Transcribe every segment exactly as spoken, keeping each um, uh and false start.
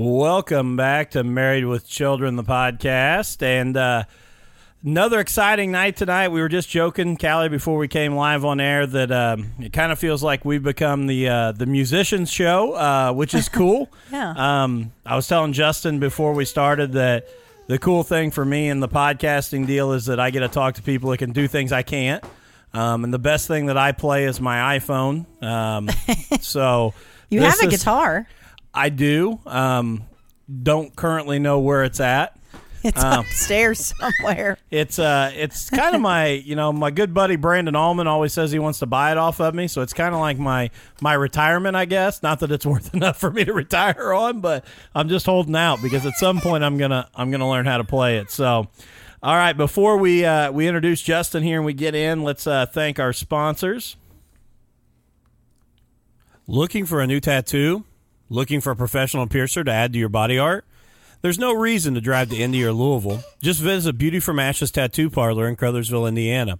Welcome back to Married with Children, the podcast. And uh, another exciting night tonight. We were just joking, Callie, before we came live on air that um, it kind of feels like we've become the uh, the musicians show, uh, which is cool. yeah. Um, I was telling Justyn before we started that the cool thing for me in the podcasting deal is that I get to talk to people that can do things I can't. Um, and the best thing that I play is my iPhone. Um, so you have a is, guitar. I do. Um, don't currently know where it's at. It's um, upstairs somewhere. It's uh, it's kind of my, you know, my good buddy Brandon Allman always says he wants to buy it off of me. So it's kind of like my my retirement, I guess. Not that it's worth enough for me to retire on, but I'm just holding out because at some point I'm gonna I'm gonna learn how to play it. So, all right, before we uh, we introduce Justyn here and we get in, let's uh, thank our sponsors. Looking for a new tattoo? Looking for a professional piercer to add to your body art? There's no reason to drive to Indy or Louisville. Just visit Beauty from Ashes Tattoo Parlor in Crothersville, Indiana.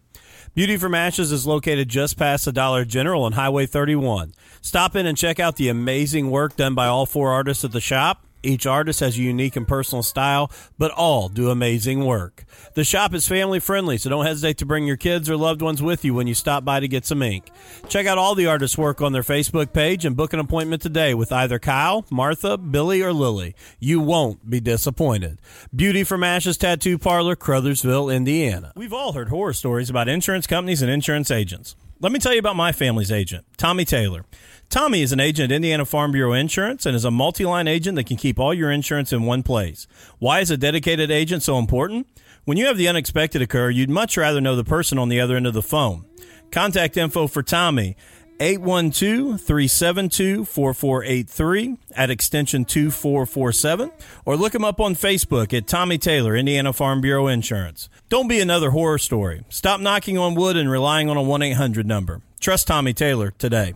Beauty from Ashes is located just past the Dollar General on Highway thirty-one. Stop in and check out the amazing work done by all four artists at the shop. Each artist has a unique and personal style, but all do amazing work. The shop is family-friendly, so don't hesitate to bring your kids or loved ones with you when you stop by to get some ink. Check out all the artists' work on their Facebook page and book an appointment today with either Kyle, Martha, Billy, or Lily. You won't be disappointed. Beauty from Ashes Tattoo Parlor, Crothersville, Indiana. We've all heard horror stories about insurance companies and insurance agents. Let me tell you about my family's agent, Tommy Taylor. Tommy is an agent at Indiana Farm Bureau Insurance and is a multi-line agent that can keep all your insurance in one place. Why is a dedicated agent so important? When you have the unexpected occur, you'd much rather know the person on the other end of the phone. Contact info for Tommy, eight one two, three seven two, four four eight three at extension two four four seven, or look him up on Facebook at Tommy Taylor, Indiana Farm Bureau Insurance. Don't be another horror story. Stop knocking on wood and relying on a one eight hundred number. Trust Tommy Taylor today.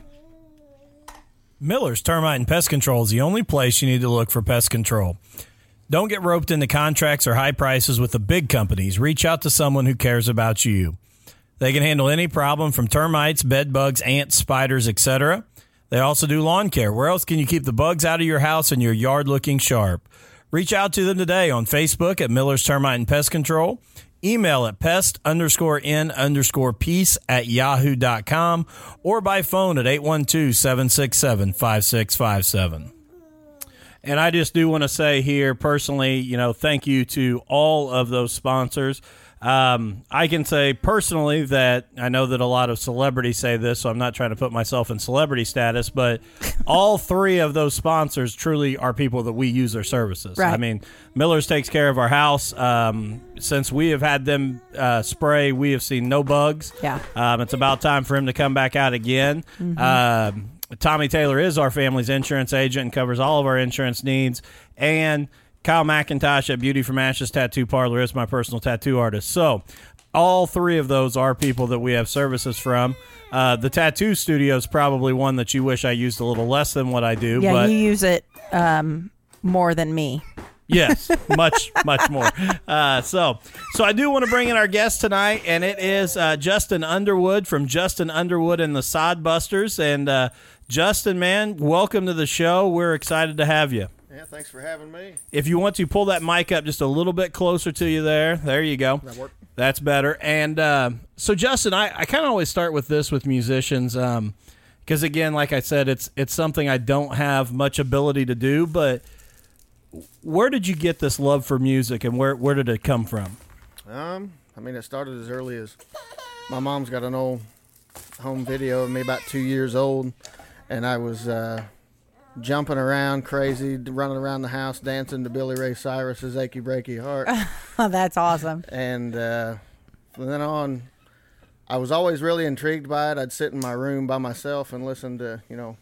Miller's Termite and Pest Control is the only place you need to look for pest control. Don't get roped into contracts or high prices with the big companies. Reach out to someone who cares about you. They can handle any problem from termites, bed bugs, ants, spiders, et cetera. They also do lawn care. Where else can you keep the bugs out of your house and your yard looking sharp? Reach out to them today on Facebook at Miller's Termite and Pest Control. Email at pest underscore n underscore peace at yahoo dot com or by phone at eight one two, seven six seven, five six five seven. And I just do want to say here personally, you know, thank you to all of those sponsors. Um, I can say personally that I know that a lot of celebrities say this, so I'm not trying to put myself in celebrity status, but all three of those sponsors truly are people that we use their services. Right. I mean, Miller's takes care of our house. Um, since we have had them uh, spray, we have seen no bugs. Yeah. Um, it's about time for him to come back out again. Mm-hmm. Um, Tommy Taylor is our family's insurance agent and covers all of our insurance needs. And Kyle McIntosh at Beauty from Ashes Tattoo Parlor is my personal tattoo artist. So all three of those are people that we have services from. Uh, the tattoo studio is probably one that you wish I used a little less than what I do. Yeah, but you use it um, more than me. Yes, much, much more. Uh, so so I do want to bring in our guest tonight, and it is uh, Justyn Underwood from Justyn Underwood and the Sodbusters. And uh, Justyn, man, welcome to the show. We're excited to have you. Yeah, thanks for having me. If you want to pull that mic up just a little bit closer to you there. There you go. That worked. That's better. And uh, so, Justyn, I, I kind of always start with this with musicians um, because, again, like I said, it's it's something I don't have much ability to do. But where did you get this love for music, and where, where did it come from? Um, I mean, it started as early as my mom's got an old home video of me about two years old, and I was uh, – jumping around crazy, running around the house, dancing to Billy Ray Cyrus's Achy Breaky Heart. Oh, that's awesome. And uh, from then on, I was always really intrigued by it. I'd sit in my room by myself and listen to, you know,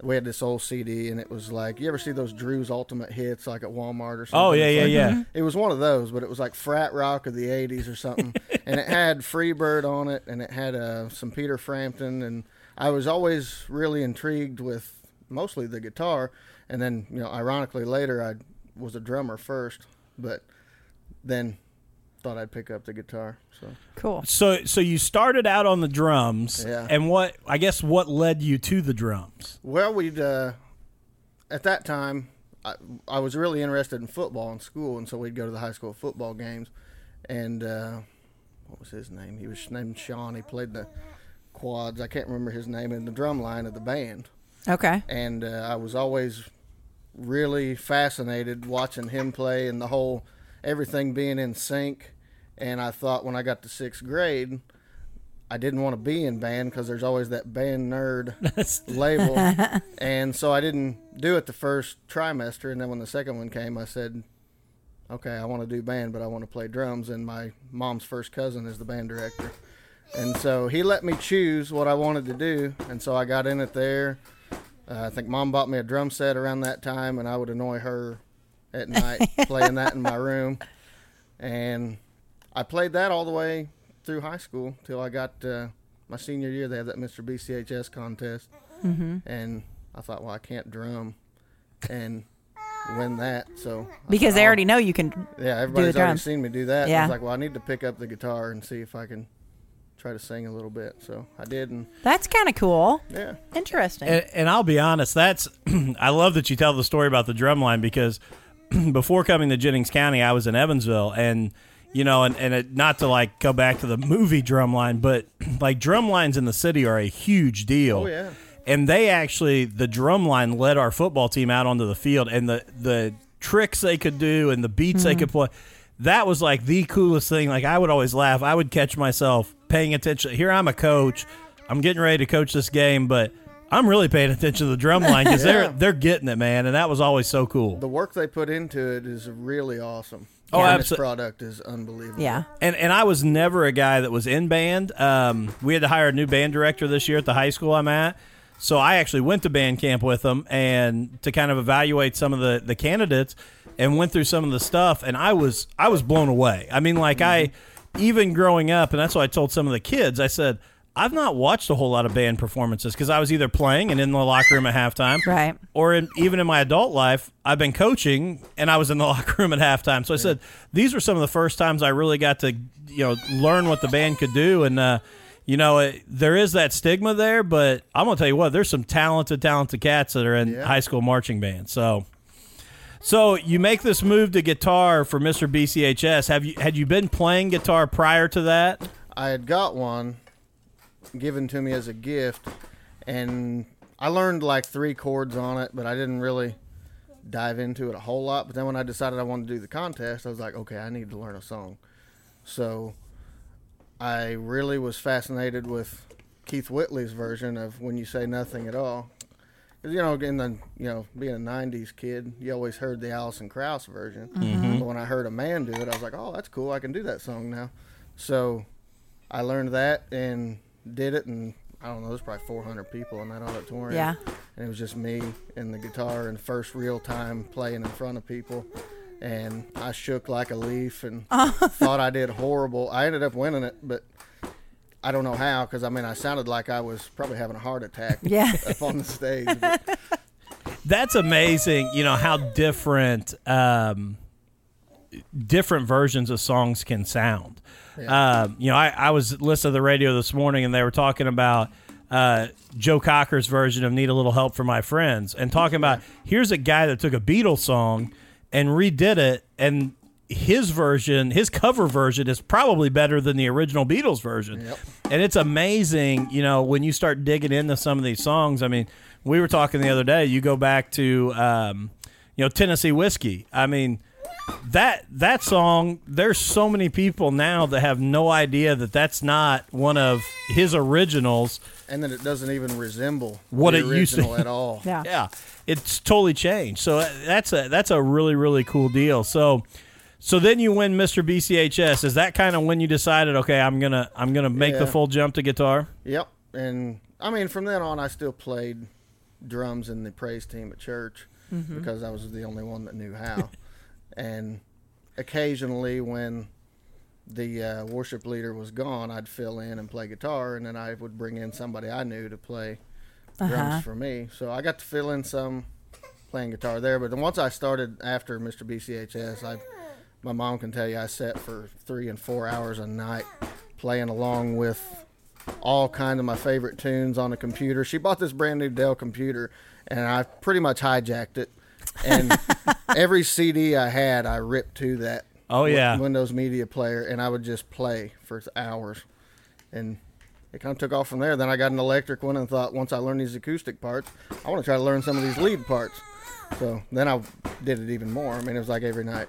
we had this old C D, and it was like, you ever see those Drew's Ultimate Hits, like at Walmart or something? Oh, yeah, yeah, like, yeah. It was one of those, but it was like frat rock of the eighties or something. And it had Freebird on it, and it had uh, some Peter Frampton, and I was always really intrigued with mostly the guitar, and then, you know, ironically later I was a drummer first, but then thought I'd pick up the guitar. So cool. So so you started out on the drums, yeah. And what I guess what led you to the drums? Well, we'd uh, at that time I, I was really interested in football in school, and so we'd go to the high school football games. And uh, what was his name? He was named Sean. He played the quads. I can't remember his name, in the drum line of the band. Okay. And uh, I was always really fascinated watching him play and the whole everything being in sync. And I thought when I got to sixth grade, I didn't want to be in band because there's always that band nerd label. And so I didn't do it the first trimester. And then when the second one came, I said, okay, I want to do band, but I want to play drums. And my mom's first cousin is the band director. And so he let me choose what I wanted to do. And so I got in it there. Uh, I think mom bought me a drum set around that time, and I would annoy her at night playing that in my room. And I played that all the way through high school till I got uh, my senior year. They had that Mister B C H S contest, mm-hmm. and I thought, well, I can't drum and win that. So because thought, they already know you can. Yeah, everybody's do already drums. Seen me do that. Yeah. I was like, well, I need to pick up the guitar and see if I can try to sing a little bit. So I did, and that's kind of cool. Yeah, interesting. And, and I'll be honest, that's I love that you tell the story about the drum line, because before coming to Jennings County, I was in Evansville. And you know, and, and it, not to, like, go back to the movie Drumline, but, like, drumlines in the city are a huge deal. Oh, yeah. And they actually, the drumline led our football team out onto the field, and the, the tricks they could do and the beats mm-hmm. they could play, that was, like, the coolest thing. Like, I would always laugh. I would catch myself paying attention. Here I'm a coach. I'm getting ready to coach this game, but I'm really paying attention to the drumline because yeah. they're, they're getting it, man, and that was always so cool. The work they put into it is really awesome. Oh, yeah, this product is unbelievable. Yeah. And and I was never a guy that was in band. Um, we had to hire a new band director this year at the high school I'm at. So I actually went to band camp with them and to kind of evaluate some of the, the candidates, and went through some of the stuff. And I was I was blown away. I mean, like mm-hmm. I even growing up, and that's what I told some of the kids. I said, I've not watched a whole lot of band performances because I was either playing and in the locker room at halftime, right? Or in, even in my adult life, I've been coaching and I was in the locker room at halftime. So I yeah. said, these were some of the first times I really got to, you know, learn what the band could do. And, uh, you know, it, there is that stigma there, but I'm going to tell you what, there's some talented, talented cats that are in yeah. high school marching band. So, so you make this move to guitar for Mister B C H S. Have you, had you been playing guitar prior to that? I had got one given to me as a gift, and I learned like three chords on it, but I didn't really dive into it a whole lot. But then when I decided I wanted to do the contest, I was like, okay, I need to learn a song. So I really was fascinated with Keith Whitley's version of When You Say Nothing at All. Because, you know, in the, you know, being a nineties kid, you always heard the Alison Krauss version. Mm-hmm. But when I heard a man do it, I was like, oh, that's cool, I can do that song now. So I learned that, and did it, and I don't know, there's probably four hundred people in that auditorium. Yeah. And it was just me and the guitar, and first real time playing in front of people, and I shook like a leaf and thought I did horrible. I ended up winning it, but I don't know how, because I mean, I sounded like I was probably having a heart attack yeah. up on the stage. But that's amazing, you know, how different um different versions of songs can sound. Yeah. Um, you know, I, I was listening to the radio this morning, and they were talking about uh, Joe Cocker's version of Need a Little Help from My Friends, and talking about here's a guy that took a Beatles song and redid it, and his version, his cover version, is probably better than the original Beatles version. Yep. And it's amazing, you know, when you start digging into some of these songs. I mean, we were talking the other day, you go back to, um, you know, Tennessee Whiskey. I mean, That that song, there's so many people now that have no idea that that's not one of his originals, and that it doesn't even resemble what it used to at all. Yeah, yeah, it's totally changed. So that's a that's a really really cool deal. So, so then you win Mister B C H S. Is that kind of when you decided, okay, I'm gonna I'm gonna make yeah. the full jump to guitar? Yep, and I mean from then on, I still played drums in the praise team at church mm-hmm. because I was the only one that knew how. And occasionally when the uh, worship leader was gone, I'd fill in and play guitar, and then I would bring in somebody I knew to play uh-huh. drums for me. So I got to fill in some playing guitar there. But then once I started after Mister B C H S, I, my mom can tell you I sat for three and four hours a night playing along with all kinds of my favorite tunes on a computer. She bought this brand new Dell computer, and I pretty much hijacked it. And every C D I had, I ripped to that. Oh yeah, Windows Media Player, and I would just play for hours, and it kind of took off from there. Then I got an electric one and thought, once I learn these acoustic parts, I want to try to learn some of these lead parts. So then I did it even more. I mean, it was like every night.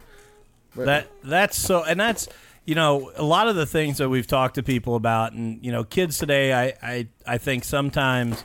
But that that's so, and that's, you know, a lot of the things that we've talked to people about, and you know, kids today, I I, I think sometimes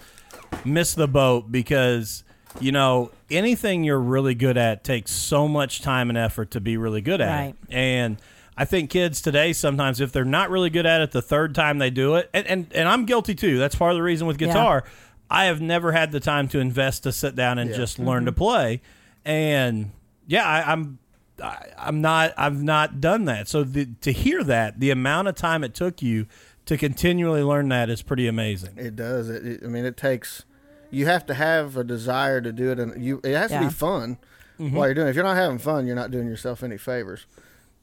miss the boat because, you know, anything you're really good at takes so much time and effort to be really good at. Right. And I think kids today sometimes, if they're not really good at it the third time they do it, and, and, and I'm guilty too. That's part of the reason with guitar. Yeah. I have never had the time to invest to sit down and yeah. just learn mm-hmm. to play. And yeah, I, I'm I, I'm not I've not done that. So the, to hear that, the amount of time it took you to continually learn that is pretty amazing. It does. It, it, I mean, it takes. You have to have a desire to do it, and you it has yeah. to be fun mm-hmm. while you're doing it. If you're not having fun, you're not doing yourself any favors.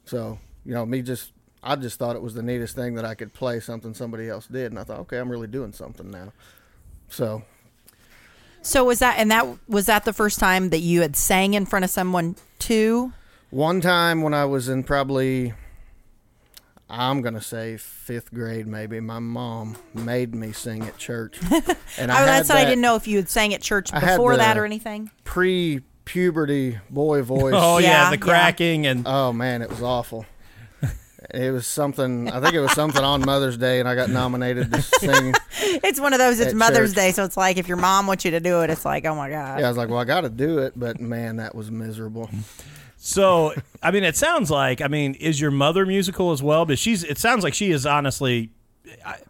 So, you know, me just I just thought it was the neatest thing that I could play something somebody else did, and I thought, okay, I'm really doing something now. So, so was that, and that was that the first time that you had sang in front of someone too? One time when I was in probably, I'm going to say fifth grade maybe, my mom made me sing at church. And I, I that's that, I didn't know if you had sang at church before that or anything. Pre-puberty boy voice. Oh, yeah, yeah the cracking. Yeah. and Oh, man, it was awful. It was something, I think it was something on Mother's Day, and I got nominated to sing. It's one of those, it's Mother's church. Day, so it's like if your mom wants you to do it, it's like, oh, my God. Yeah, I was like, well, I got to do it, but, man, that was miserable. So, I mean, it sounds like, I mean, is your mother musical as well? But she's, it sounds like she has honestly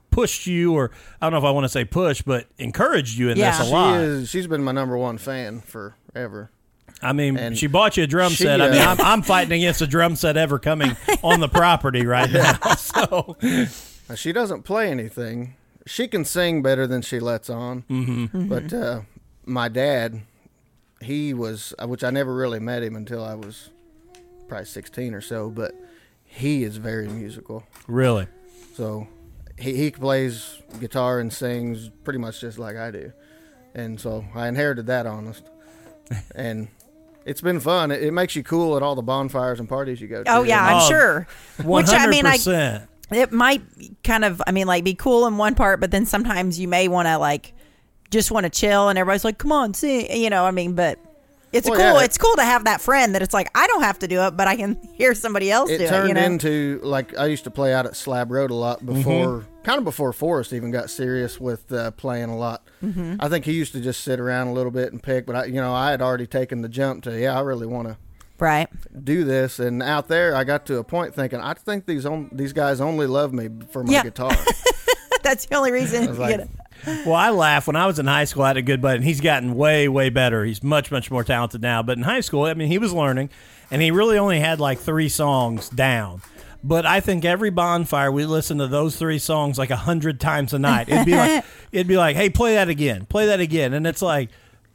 pushed you, or I don't know if I want to say push, but encouraged you in yeah. this a lot. She is, she's been my number one fan forever. I mean, and she bought you a drum she, set. Uh, I mean, I'm, I'm fighting against a drum set ever coming on the property right now. So now, she doesn't play anything. She can sing better than she lets on. Mm-hmm. Mm-hmm. But uh, my dad, he was, which I never really met him until I was probably sixteen or so, but he is very musical. Really? So he, he plays guitar and sings pretty much just like I do. And so I inherited that honest. And it's been fun. It, it makes you cool at all the bonfires and parties you go to. Oh, yeah, I'm sure. one hundred percent. Which, I mean, I, it might kind of, I mean, like, be cool in one part, but then sometimes you may want to, like, just want to chill, and everybody's like, come on, see, you know, I mean, but it's well, cool. Yeah, it, it's cool to have that friend that it's like, I don't have to do it, but I can hear somebody else it do it. It turned you know? into, like, I used to play out at Slab Road a lot before, mm-hmm. kind of before Forrest even got serious with uh, playing a lot. Mm-hmm. I think he used to just sit around a little bit and pick, but I, you know, I had already taken the jump to, yeah, I really want to right. do this. And out there, I got to a point thinking, I think these on, these guys only love me for my yeah. guitar. That's the only reason you like, get it. Well, I laugh. When I was in high school, I had a good buddy, and he's gotten way, way better. He's much, much more talented now. But in high school, I mean, he was learning, and he really only had like three songs down. But I think every bonfire, we listened to those three songs like a hundred times a night. It'd be like, it'd be like, hey, play that again, play that again. And it's like,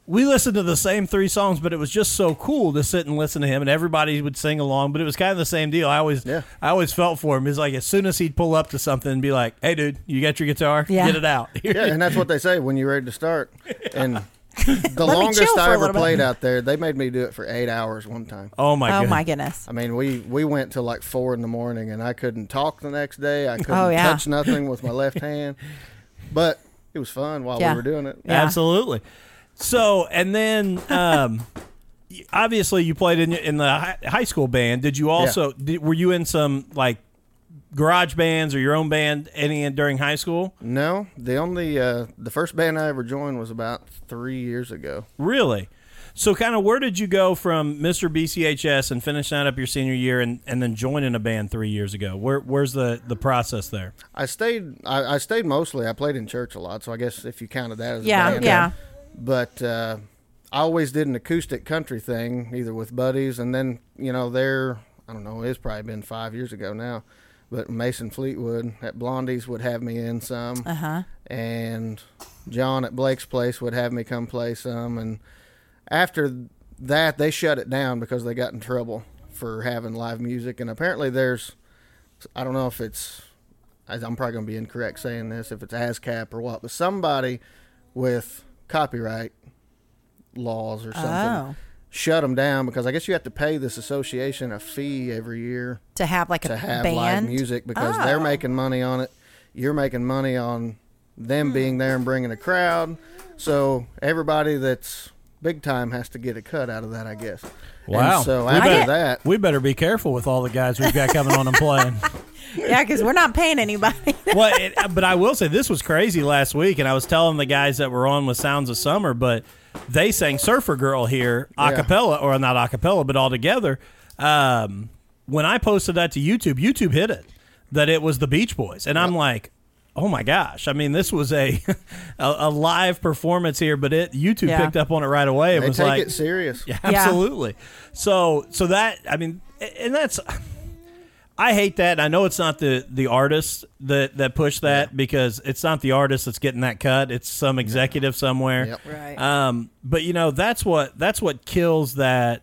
we listened to the same three songs, but it was just so cool to sit and listen to him, and everybody would sing along. But it was kind of the same deal. I always, yeah. I always felt for him. It's like as soon as he'd pull up to something and be like, "Hey, dude, you got your guitar? Yeah. Get it out!" Yeah, and that's what they say when you're ready to start. And the longest I ever played bit. out there, they made me do it for eight hours one time. Oh my! Oh goodness. my goodness! I mean, we we went till like four in the morning, and I couldn't talk the next day. I couldn't oh, yeah. touch nothing with my left hand, but it was fun while yeah. we were doing it. Yeah. Absolutely. So, and then, um, obviously you played in in the high school band. Did you also, yeah. did, were you in some, like, garage bands or your own band any during high school? No. The only, uh, the first band I ever joined was about three years ago. Really? So, kind of, where did you go from Mister B C H S and finishing out up your senior year and, and then joining a band three years ago? Where Where's the, the process there? I stayed, I, I stayed mostly, I played in church a lot, so I guess if you counted that as yeah, a band. Yeah, yeah. But uh, I always did an acoustic country thing, either with buddies, and then, you know, there, I don't know, it's probably been five years ago now, but Mason Fleetwood at Blondie's would have me in some, uh-huh. and John at Blake's place would have me come play some, and after that, they shut it down because they got in trouble for having live music, and apparently there's, I don't know if it's, I'm probably going to be incorrect saying this, if it's ASCAP or what, but somebody with copyright laws or something oh. shut them down because I guess you have to pay this association a fee every year to have like to a have band live music because oh. they're making money on it. You're making money on them mm. being there and bringing a crowd. So everybody that's big time has to get a cut out of that, I guess. Wow. And so after we better, that, we better be careful with all the guys we've got coming on and playing. Yeah, because we're not paying anybody. Well, it, but I will say this was crazy last week, and I was telling the guys that were on with Sounds of Summer, but they sang Surfer Girl here, a cappella, yeah. or not a cappella, but all together. Um, when I posted that to YouTube, YouTube hit it, that it was the Beach Boys. And yep. I'm like, oh, my gosh. I mean, this was a a, a live performance here, but it YouTube yeah. picked up on it right away. It they was take like, it serious. Yeah, absolutely. Yeah. So, so that, I mean, and that's... I hate that, and I know it's not the, the artist that, that pushed that yeah. because it's not the artist that's getting that cut. It's some executive somewhere. Yep. Right. Um, but, you know, that's what that's what kills that,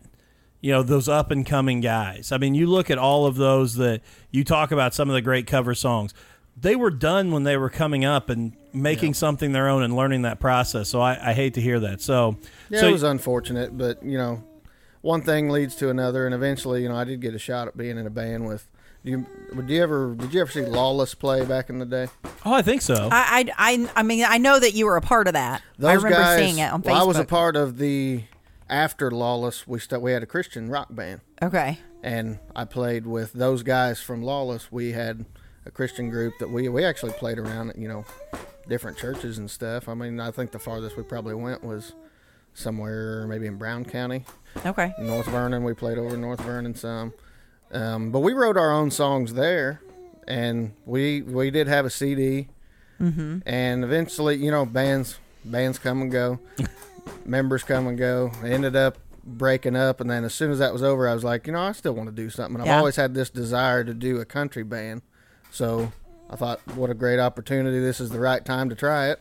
you know, those up-and-coming guys. I mean, you look at all of those that you talk about, some of the great cover songs. They were done when they were coming up and making yep. something their own and learning that process, so I, I hate to hear that. So yeah, so, it was unfortunate, but, you know, one thing leads to another, and eventually, you know, I did get a shot at being in a band with You, would you ever? Did you ever see Lawless play back in the day? Oh, I think so. I, I, I mean, I know that you were a part of that. Those I remember guys, seeing it on Facebook. Well, I was a part of the after Lawless. We st- we had a Christian rock band. Okay. And I played with those guys from Lawless. We had a Christian group that we we actually played around, you know, different churches and stuff. I mean, I think the farthest we probably went was somewhere maybe in Brown County. Okay. North Vernon. We played over in North Vernon some. Um, but we wrote our own songs there, and we we did have a C D, mm-hmm. and eventually, you know, bands bands come and go, members come and go. I ended up breaking up, and then as soon as that was over, I was like, you know, I still want to do something. And yeah. I've always had this desire to do a country band, so I thought, what a great opportunity! This is the right time to try it.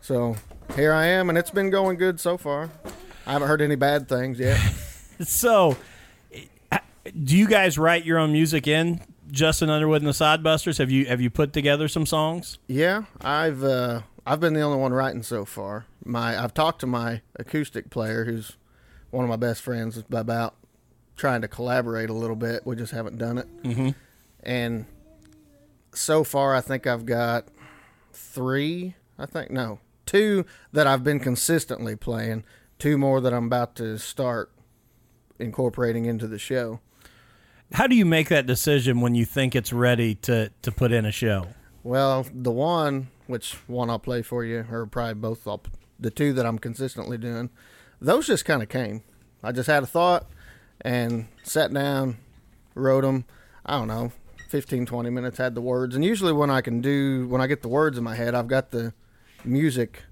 So here I am, and it's been going good so far. I haven't heard any bad things yet. So. Do you guys write your own music in Justyn Underwood and the Sodbusters? Have you have you put together some songs? Yeah, I've uh, I've been the only one writing so far. My I've talked to my acoustic player, who's one of my best friends, about trying to collaborate a little bit. We just haven't done it. Mm-hmm. And so far, I think I've got three. I think no, two that I've been consistently playing. Two more that I'm about to start incorporating into the show. How do you make that decision when you think it's ready to, to put in a show? Well, the one, which one I'll play for you, or probably both, I'll, the two that I'm consistently doing, those just kind of came. I just had a thought and sat down, wrote them, I don't know, fifteen, twenty minutes, had the words. And usually when I can do, when I get the words in my head, I've got the music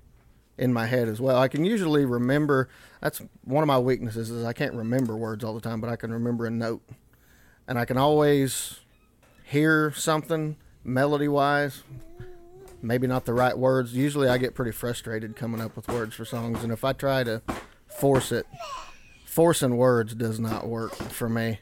in my head as well. I can usually remember, that's one of my weaknesses is I can't remember words all the time, but I can remember a note. And I can always hear something melody-wise, maybe not the right words. Usually I get pretty frustrated coming up with words for songs, and if I try to force it, forcing words does not work for me.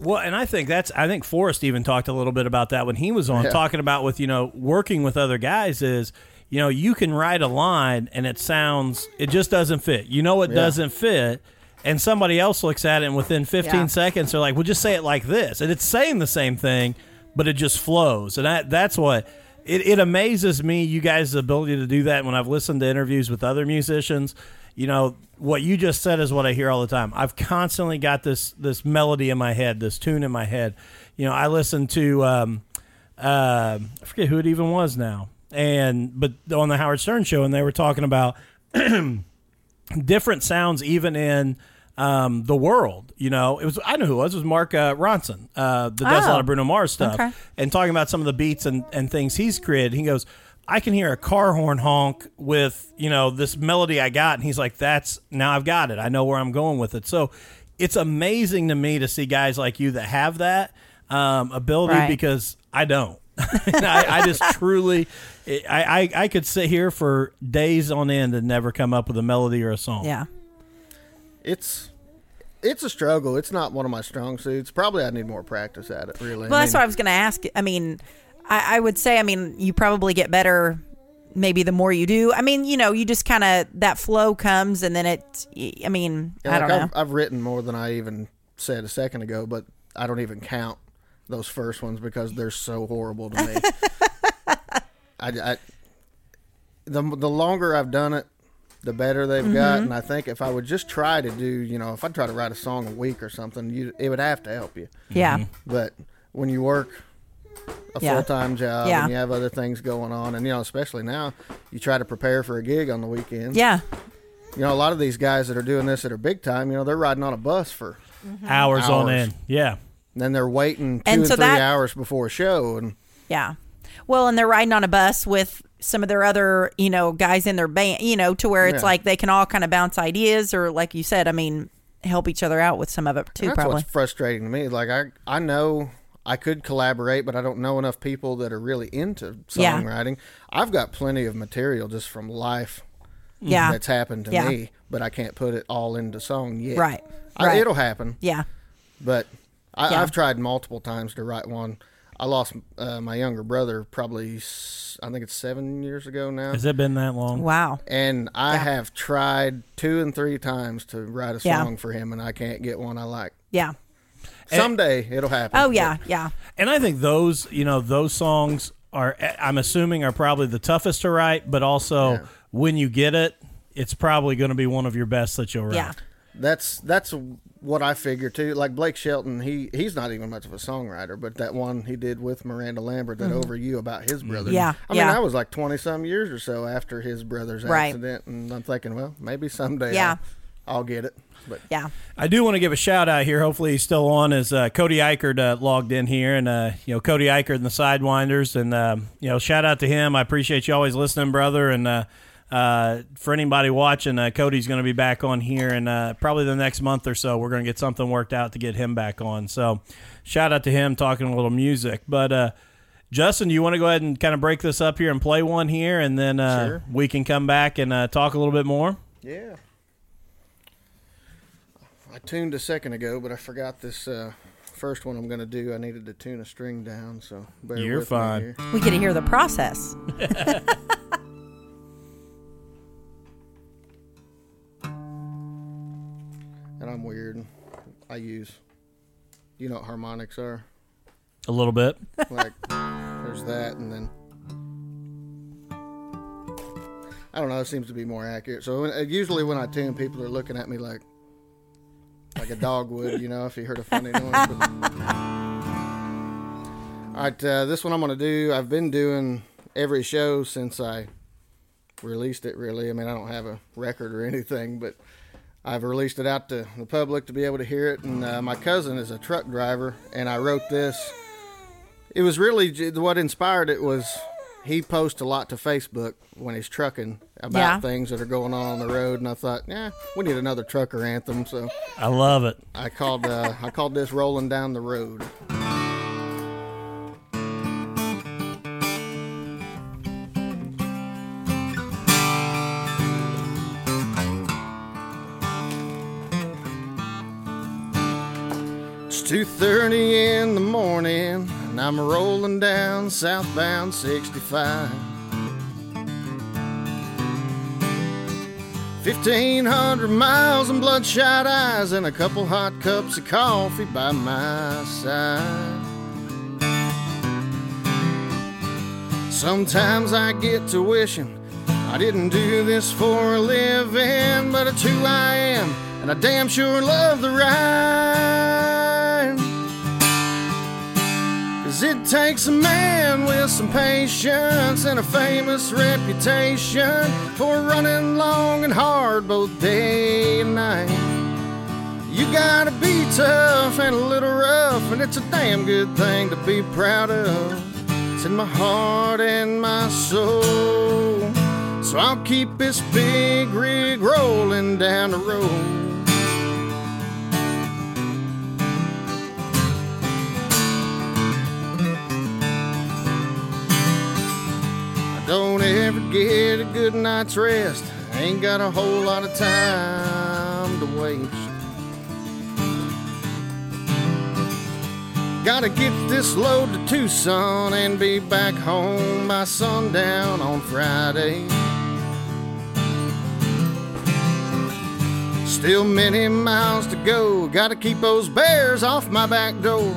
Well, and I think that's, I think Forrest even talked a little bit about that when he was on, yeah. talking about with, you know, working with other guys is, you know, you can write a line and it sounds, it just doesn't fit. You know, it yeah. doesn't fit. And somebody else looks at it, and within fifteen yeah. seconds, they're like, well, just say it like this. And it's saying the same thing, but it just flows. And I, that's what it, it amazes me, you guys' ability to do that. When I've listened to interviews with other musicians, you know, what you just said is what I hear all the time. I've constantly got this this melody in my head, this tune in my head. You know, I listen to, um, uh, I forget who it even was now, and but on the Howard Stern show, and they were talking about different sounds even in um the world. You know, it was I know who it was it was Mark uh, Ronson uh that does oh. a lot of Bruno Mars stuff, okay. and talking about some of the beats and and things he's created. He goes, I can hear a car horn honk with, you know, this melody I got, and he's like, that's now I've got it, I know where I'm going with it. So it's amazing to me to see guys like you that have that um ability, right. because I don't. I, I just truly I, I I could sit here for days on end and never come up with a melody or a song. Yeah. It's it's a struggle. It's not one of my strong suits. Probably I need more practice at it, really. Well, I mean, that's what I was going to ask. I mean, I, I would say, I mean, you probably get better maybe the more you do. I mean, you know, you just kind of, that flow comes and then it, I mean, yeah, I like don't I've, know. I've written more than I even said a second ago, but I don't even count those first ones because they're so horrible to me. I, I, the, the longer I've done it, the better they've mm-hmm. got. And I think if I would just try to do, you know, if I try to write a song a week or something, you it would have to help you. Yeah. Mm-hmm. But when you work a yeah. full-time job yeah. and you have other things going on, and, you know, especially now, you try to prepare for a gig on the weekend. Yeah. You know, a lot of these guys that are doing this that are big time, you know, they're riding on a bus for mm-hmm. hours, hours on end. Yeah. And then they're waiting two and, so and three that, hours before a show. And yeah. Well, and they're riding on a bus with some of their other, you know, guys in their band, you know, to where it's yeah. like they can all kind of bounce ideas or, like you said, I mean, help each other out with some of it too. That's probably what's frustrating to me. Like I, I know I could collaborate, but I don't know enough people that are really into songwriting. Yeah. I've got plenty of material just from life yeah. that's happened to yeah. me, but I can't put it all into song yet. Right. I, right. It'll happen. Yeah. But I, yeah. I've tried multiple times to write one. I lost uh, my younger brother probably, I think it's seven years ago now. Has it been that long? Wow. And I yeah. have tried two and three times to write a song yeah. for him, and I can't get one I like. Yeah. Someday and, it'll happen. Oh, yeah, but, yeah. And I think those, you know, those songs are, I'm assuming, are probably the toughest to write, but also yeah. when you get it, it's probably going to be one of your best that you'll write. Yeah. That's that's what I figure too. Like Blake Shelton, he he's not even much of a songwriter, but that one he did with Miranda Lambert, that mm-hmm. Over You, about his brother. Yeah, I yeah. mean, I was like twenty some years or so after his brother's right. accident, and I'm thinking, well, maybe someday, yeah. I'll, I'll get it. But yeah, I do want to give a shout out here. Hopefully, he's still on. As uh, Cody Eichert uh, logged in here, and uh, you know, Cody Eichert and the Sidewinders, and um, you know, shout out to him. I appreciate you always listening, brother, and. Uh, Uh, for anybody watching, uh, Cody's going to be back on here, and uh, probably the next month or so, we're going to get something worked out to get him back on. So, shout out to him, talking a little music. But uh, Justyn, do you want to go ahead and kind of break this up here and play one here, and then uh, sure. we can come back and uh, talk a little bit more? Yeah. I tuned a second ago, but I forgot this uh, first one I'm going to do. I needed to tune a string down, so bear You're with fine. Me here. We get to hear the process. And I'm weird. I use, you know what harmonics are? A little bit. Like, there's that, and then, I don't know, it seems to be more accurate. So when, usually when I tune, people are looking at me like, like a dog would, you know, if you heard a funny noise. But... All right, uh, this one I'm going to do, I've been doing every show since I released it, really. I mean, I don't have a record or anything, but... I've released it out to the public to be able to hear it, and uh, my cousin is a truck driver, and I wrote this. It was really, what inspired it was he posts a lot to Facebook when he's trucking about yeah. things that are going on on the road, and I thought, yeah, we need another trucker anthem, so. I love it. I called, uh, I called this Rolling Down the Road. two thirty in the morning, and I'm rolling down southbound sixty-five. fifteen hundred miles and bloodshot eyes and a couple hot cups of coffee by my side. Sometimes I get to wishing I didn't do this for a living, but it's who I am, and I damn sure love the ride. It takes a man with some patience and a famous reputation for running long and hard both day and night. You gotta be tough and a little rough, and it's a damn good thing to be proud of. It's in my heart and my soul, so I'll keep this big rig rolling down the road. Don't ever get a good night's rest. I ain't got a whole lot of time to waste. Gotta get this load to Tucson and be back home by sundown on Friday. Still many miles to go. Gotta keep those bears off my back door.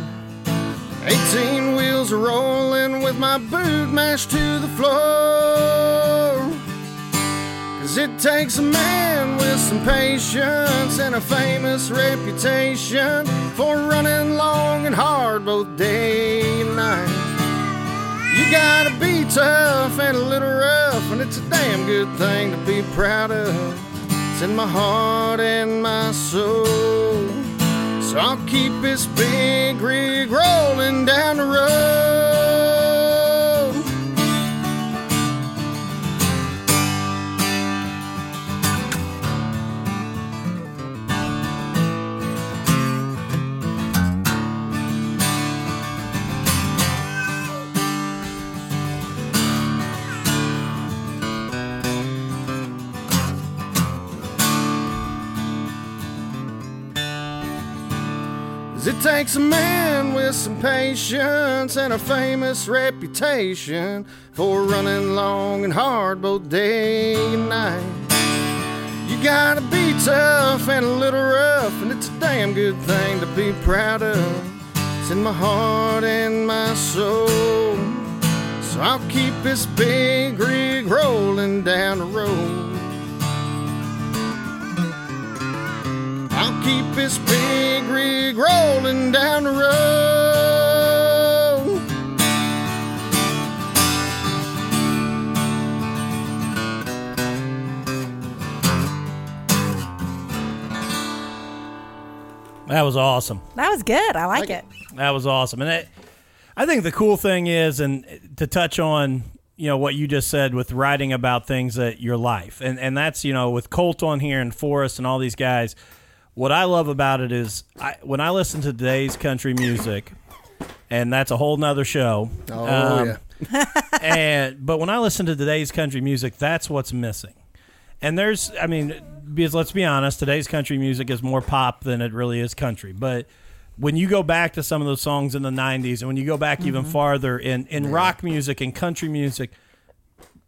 Eighteen wheels rolling with my boot mashed to the floor. 'Cause it takes a man with some patience and a famous reputation for running long and hard both day and night. You gotta be tough and a little rough, and it's a damn good thing to be proud of. It's in my heart and my soul. So I'll keep this big rig rolling down the road. It takes a man with some patience and a famous reputation for running long and hard both day and night. You gotta be tough and a little rough, and it's a damn good thing to be proud of. It's in my heart and my soul. So I'll keep this big rig rolling down the road. I'll keep this big rig rolling down the road. That was awesome. That was good. I like, like it. it. That was awesome. And it, I think the cool thing is, and to touch on, you know, what you just said with writing about things that your life, and, and that's, you know, with Colt on here and Forrest and all these guys. What I love about it is I, when I listen to today's country music, and that's a whole nother show. Oh, um, yeah. and, but when I listen to today's country music, that's what's missing. And there's, I mean, because let's be honest, today's country music is more pop than it really is country. But when you go back to some of those songs in the nineties, and when you go back mm-hmm. even farther in, in yeah. rock music and country music,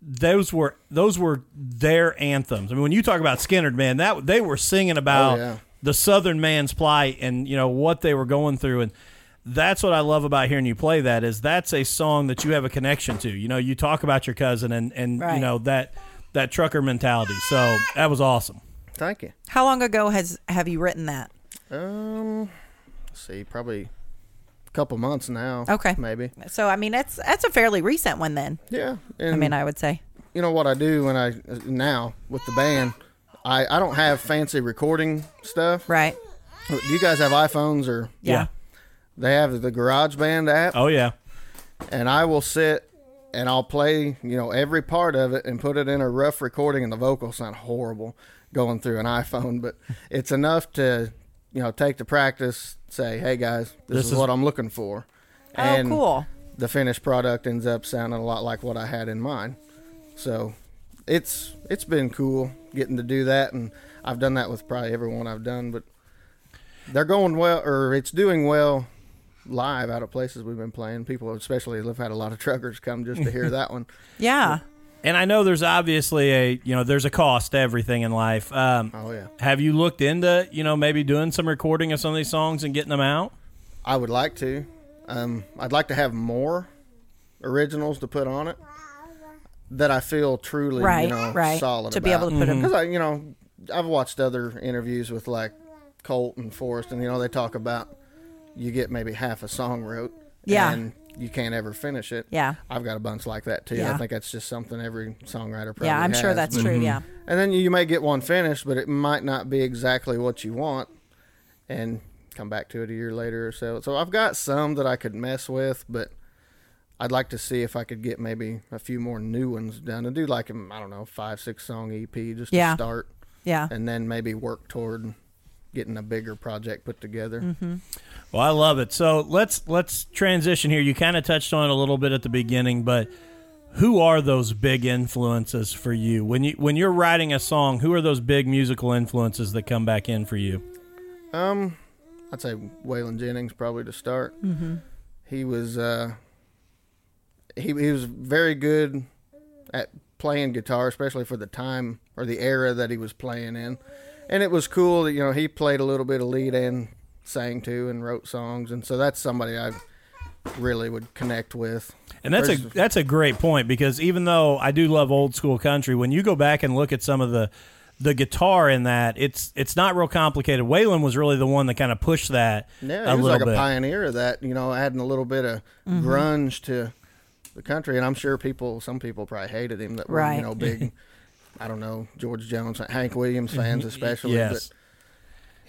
Those were those were their anthems. I mean, when you talk about Skinnerd, man, that they were singing about oh, yeah. the Southern man's plight and, you know, what they were going through, and that's what I love about hearing you play. That is, that's a song that you have a connection to. You know, you talk about your cousin and and right. you know that that trucker mentality. So that was awesome. Thank you. How long ago has have you written that? Um, let's see, probably couple months now. Okay, maybe. So I mean, that's that's a fairly recent one then. Yeah, and I mean, I would say, you know what I do when I now with the band, I I don't have fancy recording stuff. Right. Do you guys have iPhones or? Yeah. yeah. They have the GarageBand app. Oh yeah. And I will sit and I'll play, you know, every part of it and put it in a rough recording, and the vocals sound horrible going through an iPhone, but it's enough to, you know, take the practice, say, hey guys, this, this is, is what I'm looking for. Oh, and cool. The finished product ends up sounding a lot like what I had in mind. So it's it's been cool getting to do that, and I've done that with probably everyone I've done, but they're going well, or it's doing well live out of places we've been playing. People, especially, have had a lot of truckers come just to hear that one. Yeah. But, and I know there's obviously a, you know, there's a cost to everything in life. Um, oh, yeah. Have you looked into, you know, maybe doing some recording of some of these songs and getting them out? I would like to. Um, I'd like to have more originals to put on it that I feel truly, right, you know, right. solid to about. To be able to put them. Mm-hmm. Because, you know, I've watched other interviews with, like, Colt and Forrest, and, you know, they talk about you get maybe half a song wrote. Yeah. And you can't ever finish it. Yeah. I've got a bunch like that, too. Yeah. I think that's just something every songwriter probably Yeah, I'm has. sure that's but, true, yeah. And then you may get one finished, but it might not be exactly what you want, and come back to it a year later or so. So I've got some that I could mess with, but I'd like to see if I could get maybe a few more new ones done and do, like, I don't know, five, six song E P just yeah. to start. Yeah. And then maybe work toward getting a bigger project put together. Mm-hmm. Well, I love it. So let's let's transition here. You kind of touched on it a little bit at the beginning, but who are those big influences for you when you when you're writing a song? Who are those big musical influences that come back in for you? Um, I'd say Waylon Jennings probably to start. Mm-hmm. He was uh, he, he was very good at playing guitar, especially for the time or the era that he was playing in. And it was cool that, you know, he played a little bit of lead and sang too and wrote songs. And so that's somebody I really would connect with. And that's There's, a that's a great point, because even though I do love old school country, when you go back and look at some of the the guitar in that, it's it's not real complicated. Waylon was really the one that kind of pushed that. Yeah, he was like a pioneer of that, you know, adding a little bit of mm-hmm. grunge to the country. And I'm sure people, some people probably hated him that were, right. you know, big, I don't know, George Jones, Hank Williams fans especially. Yes.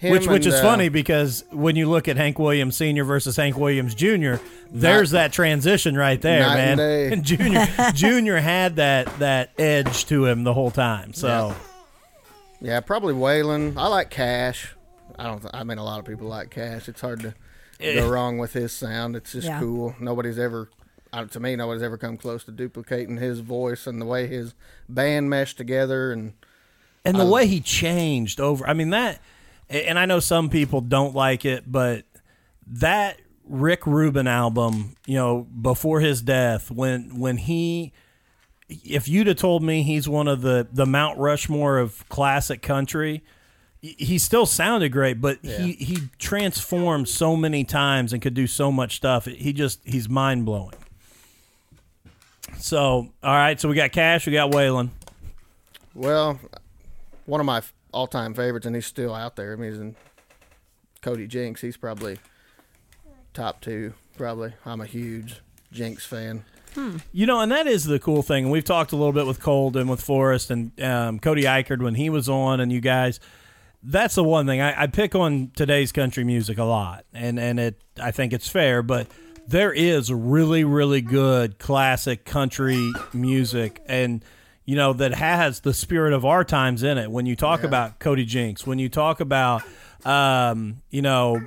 But which which and, is uh, funny, because when you look at Hank Williams Senior versus Hank Williams Junior, there's not, that transition right there, man. And Junior Junior had that that edge to him the whole time. So, yeah, yeah probably Waylon. I like Cash. I don't. Th- I mean, a lot of people like Cash. It's hard to it, go wrong with his sound. It's just yeah. cool. Nobody's ever. Uh, to me, nobody's ever come close to duplicating his voice and the way his band meshed together, and and the um, way he changed over. I mean that, and I know some people don't like it, but that Rick Rubin album, you know, before his death, when when he, if you'd have told me he's one of the the Mount Rushmore of classic country. He still sounded great, but yeah. he, he transformed so many times and could do so much stuff. He just, he's mind-blowing. So, all right, so we got Cash, we got Waylon. Well, one of my all-time favorites, and he's still out there. I mean, he's in Cody Jinks. He's probably top two, probably. I'm a huge Jinks fan. Hmm. You know, and that is the cool thing. And we've talked a little bit with Cold and with Forrest and um, Cody Eichert when he was on, and you guys... That's the one thing I, I pick on today's country music a lot, and and it I think it's fair, but there is really really good classic country music, and you know that has the spirit of our times in it. When you talk yeah. about Cody Jinks, when you talk about um, you know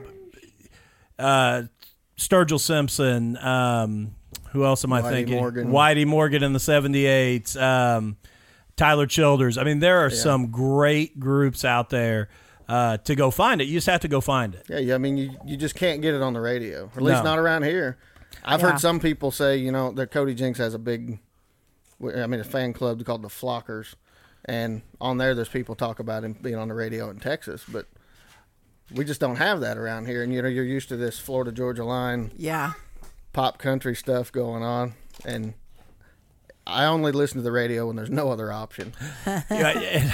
uh, Sturgill Simpson, um, who else am Whitey I thinking? Morgan. Whitey Morgan in the seventy-eights. Um, Tyler Childers. I mean, there are yeah. some great groups out there uh, to go find it. You just have to go find it. Yeah, yeah. I mean, you, you just can't get it on the radio, or at least no. not around here. I've yeah. heard some people say, you know, that Cody Jinks has a big, I mean, a fan club called the Flockers, and on there, there's people talk about him being on the radio in Texas, but we just don't have that around here. And, you know, you're used to this Florida Georgia Line yeah. pop country stuff going on, and I only listen to the radio when there's no other option. yeah, and,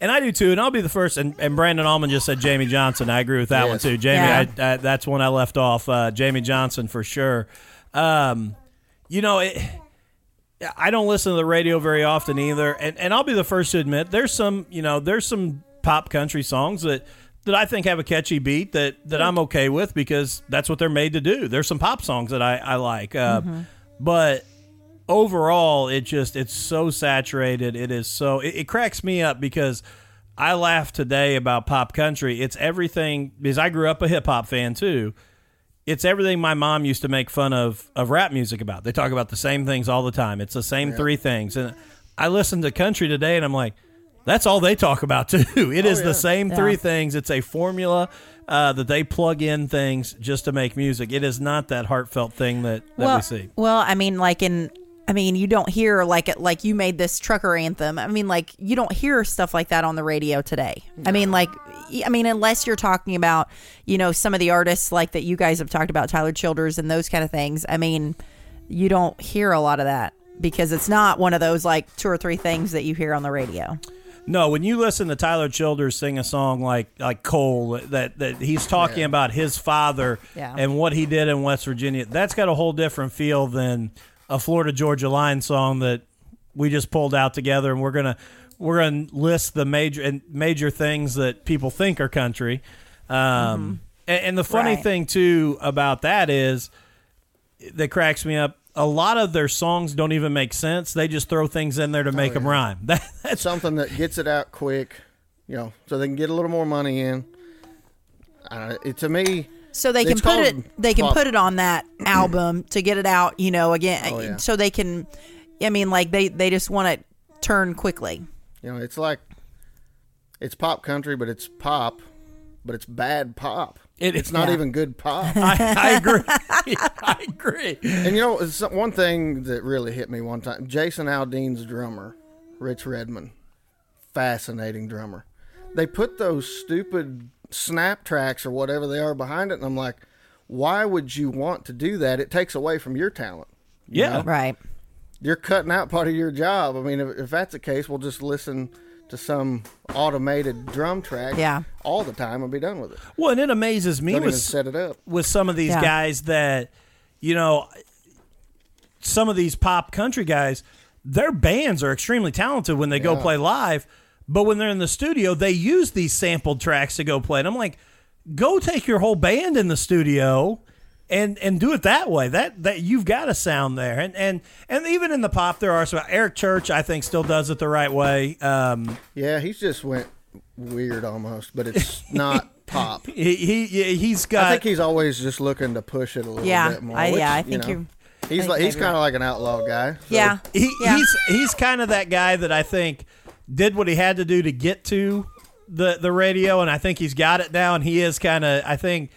and I do too, and I'll be the first. And, and Brandon Allman just said Jamie Johnson. I agree with that yes. one too. Jamie, yeah. I, I, that's one I left off. Uh, Jamie Johnson for sure. Um, you know, it, I don't listen to the radio very often either. And, and I'll be the first to admit there's some, you know, there's some pop country songs that, that I think have a catchy beat that, that I'm okay with because that's what they're made to do. There's some pop songs that I, I like. Uh, mm-hmm. But... Overall, it just it's so saturated. It is so it, it cracks me up because I laugh today about pop country. It's everything because I grew up a hip hop fan too. It's everything my mom used to make fun of of rap music about. They talk about the same things all the time. It's the same yeah. three things. And I listen to country today, and I'm like, that's all they talk about too. It oh, is yeah. the same yeah. three things. It's a formula uh, that they plug in things just to make music. It is not that heartfelt thing that, that well, we see. Well, I mean, like in. I mean, you don't hear like it, like you made this trucker anthem. I mean, like you don't hear stuff like that on the radio today. No. I mean, like, I mean, unless you're talking about, you know, some of the artists like that you guys have talked about, Tyler Childers and those kind of things. I mean, you don't hear a lot of that because it's not one of those like two or three things that you hear on the radio. No, when you listen to Tyler Childers sing a song like like Cole, that, that he's talking yeah. about his father yeah. and what he did in West Virginia, that's got a whole different feel than a Florida Georgia Line song that we just pulled out together, and we're gonna we're gonna list the major and major things that people think are country. Um, mm-hmm. and, and the funny right. thing too about that is that cracks me up. A lot of their songs don't even make sense. They just throw things in there to oh, make yeah. them rhyme. That, that's something that gets it out quick, you know, so they can get a little more money in. Uh, it, to me. So they can put it they can put it on that album to get it out, you know, again. Oh, yeah. So they can, I mean, like they, they just want it turned quickly. You know, it's like, it's pop country, but it's pop, but it's bad pop. It, it's not yeah. even good pop. I, I agree. I agree. And you know, it's one thing that really hit me one time. Jason Aldean's drummer, Rich Redmond, fascinating drummer. They put those stupid snap tracks or whatever they are behind it, and I'm like, why would you want to do that? It takes away from your talent. You yeah. know? Right. You're cutting out part of your job. I mean, if, if that's the case, we'll just listen to some automated drum track yeah. all the time and be done with it. Well, and it amazes me with, set it up. with some of these yeah. guys that, you know, some of these pop country guys, their bands are extremely talented when they yeah. go play live, but when they're in the studio, they use these sampled tracks to go play. And I'm like, go take your whole band in the studio and and do it that way. That that you've got a sound there. And and, and even in the pop, there are some. Eric Church, I think, still does it the right way. Um, yeah, he's just went weird almost, but it's not pop. He, he, he's got... I think he's always just looking to push it a little yeah, bit more. I, which, yeah, I think you know, you're... He's, like, he's kind of like an outlaw guy. So. Yeah. He, yeah. He's, he's kind of that guy that I think did what he had to do to get to the, the radio, and I think he's got it now, and he is kind of, I think...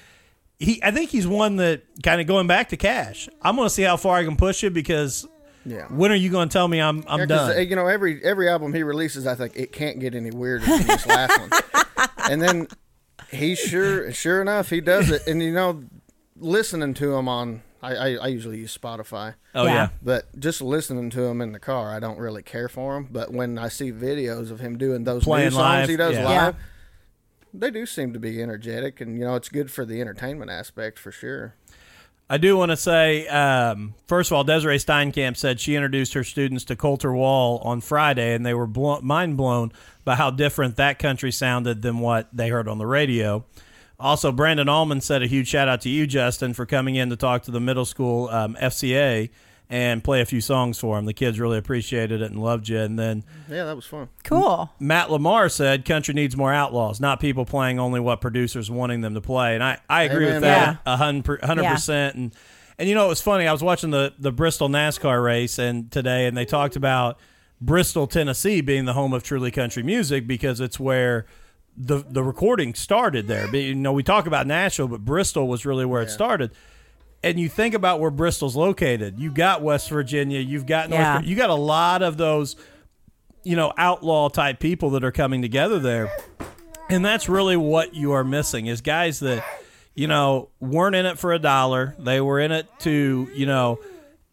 He, I think he's one that kind of going back to Cash. I'm going to see how far I can push it because yeah. when are you going to tell me I'm I'm yeah, done? You know, every every album he releases, I think it can't get any weirder than this last one. And then he sure sure enough he does it. And you know, listening to him on I, I, I usually use Spotify. Oh yeah. yeah. But just listening to him in the car, I don't really care for him. But when I see videos of him doing those Playing new songs live. he does yeah. live. Yeah. They do seem to be energetic, and, you know, it's good for the entertainment aspect for sure. I do want to say, um, first of all, Desiree Steinkamp said she introduced her students to Coulter Wall on Friday, and they were blo- mind-blown by how different that country sounded than what they heard on the radio. Also, Brandon Allman said a huge shout-out to you, Justyn, for coming in to talk to the middle school um, F C A and play a few songs for him. The kids really appreciated it and loved you. And then, yeah, that was fun. Cool. Matt Lamar said, country needs more outlaws, not people playing only what producers wanting them to play. And I, I agree Amen. with that yeah. one hundred percent. Yeah. And, and, you know, it was funny. I was watching the, the Bristol NASCAR race and today, and they talked about Bristol, Tennessee being the home of truly country music because it's where the, the recording started there. But, you know, we talk about Nashville, but Bristol was really where yeah. it started. And you think about where Bristol's located. You got West Virginia. You've got North. Yeah. You got a lot of those, you know, outlaw type people that are coming together there, and that's really what you are missing is guys that, you know, weren't in it for a dollar. They were in it to, you know,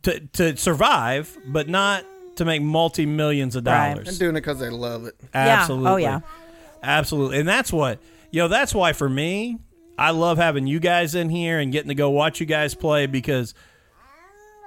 to to survive, but not to make multi millions of dollars. Right. And doing it because they love it. Absolutely. Yeah. Oh yeah. Absolutely. And that's what you know. That's why for me. I love having you guys in here and getting to go watch you guys play because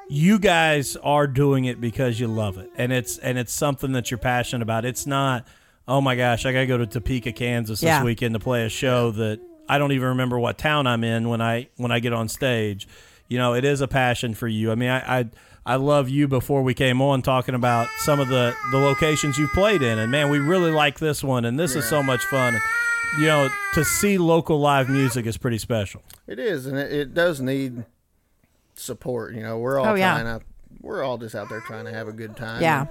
you guys are doing it because you love it. And it's and it's something that you're passionate about. It's not, oh, my gosh, I got to go to Topeka, Kansas yeah. this weekend to play a show that I don't even remember what town I'm in when I when I get on stage. You know, it is a passion for you. I mean, I I, I love you before we came on talking about some of the, the locations you played in. And, man, we really like this one, and this yeah. is so much fun. And, you know, to see local live music is pretty special. It is, and it, it does need support. You know, we're all oh, yeah. trying out, we're all just out there trying to have a good time. Yeah,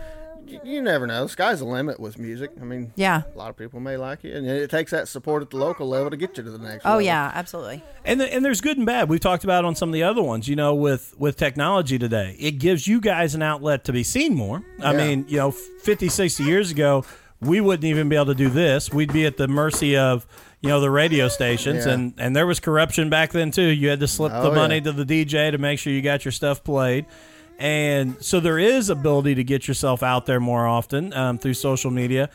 you, you never know. The sky's the limit with music. I mean, yeah, a lot of people may like it, and it takes that support at the local level to get you to the next. Oh level. yeah, absolutely. And the, and there's good and bad. We've talked about it on some of the other ones. You know, with with technology today, it gives you guys an outlet to be seen more. I yeah. mean, you know, fifty, sixty years ago. We wouldn't even be able to do this. We'd be at the mercy of, you know, the radio stations. Yeah. And, and there was corruption back then, too. You had to slip oh, the money yeah. to the D J to make sure you got your stuff played. And so there is ability to get yourself out there more often um, through social media.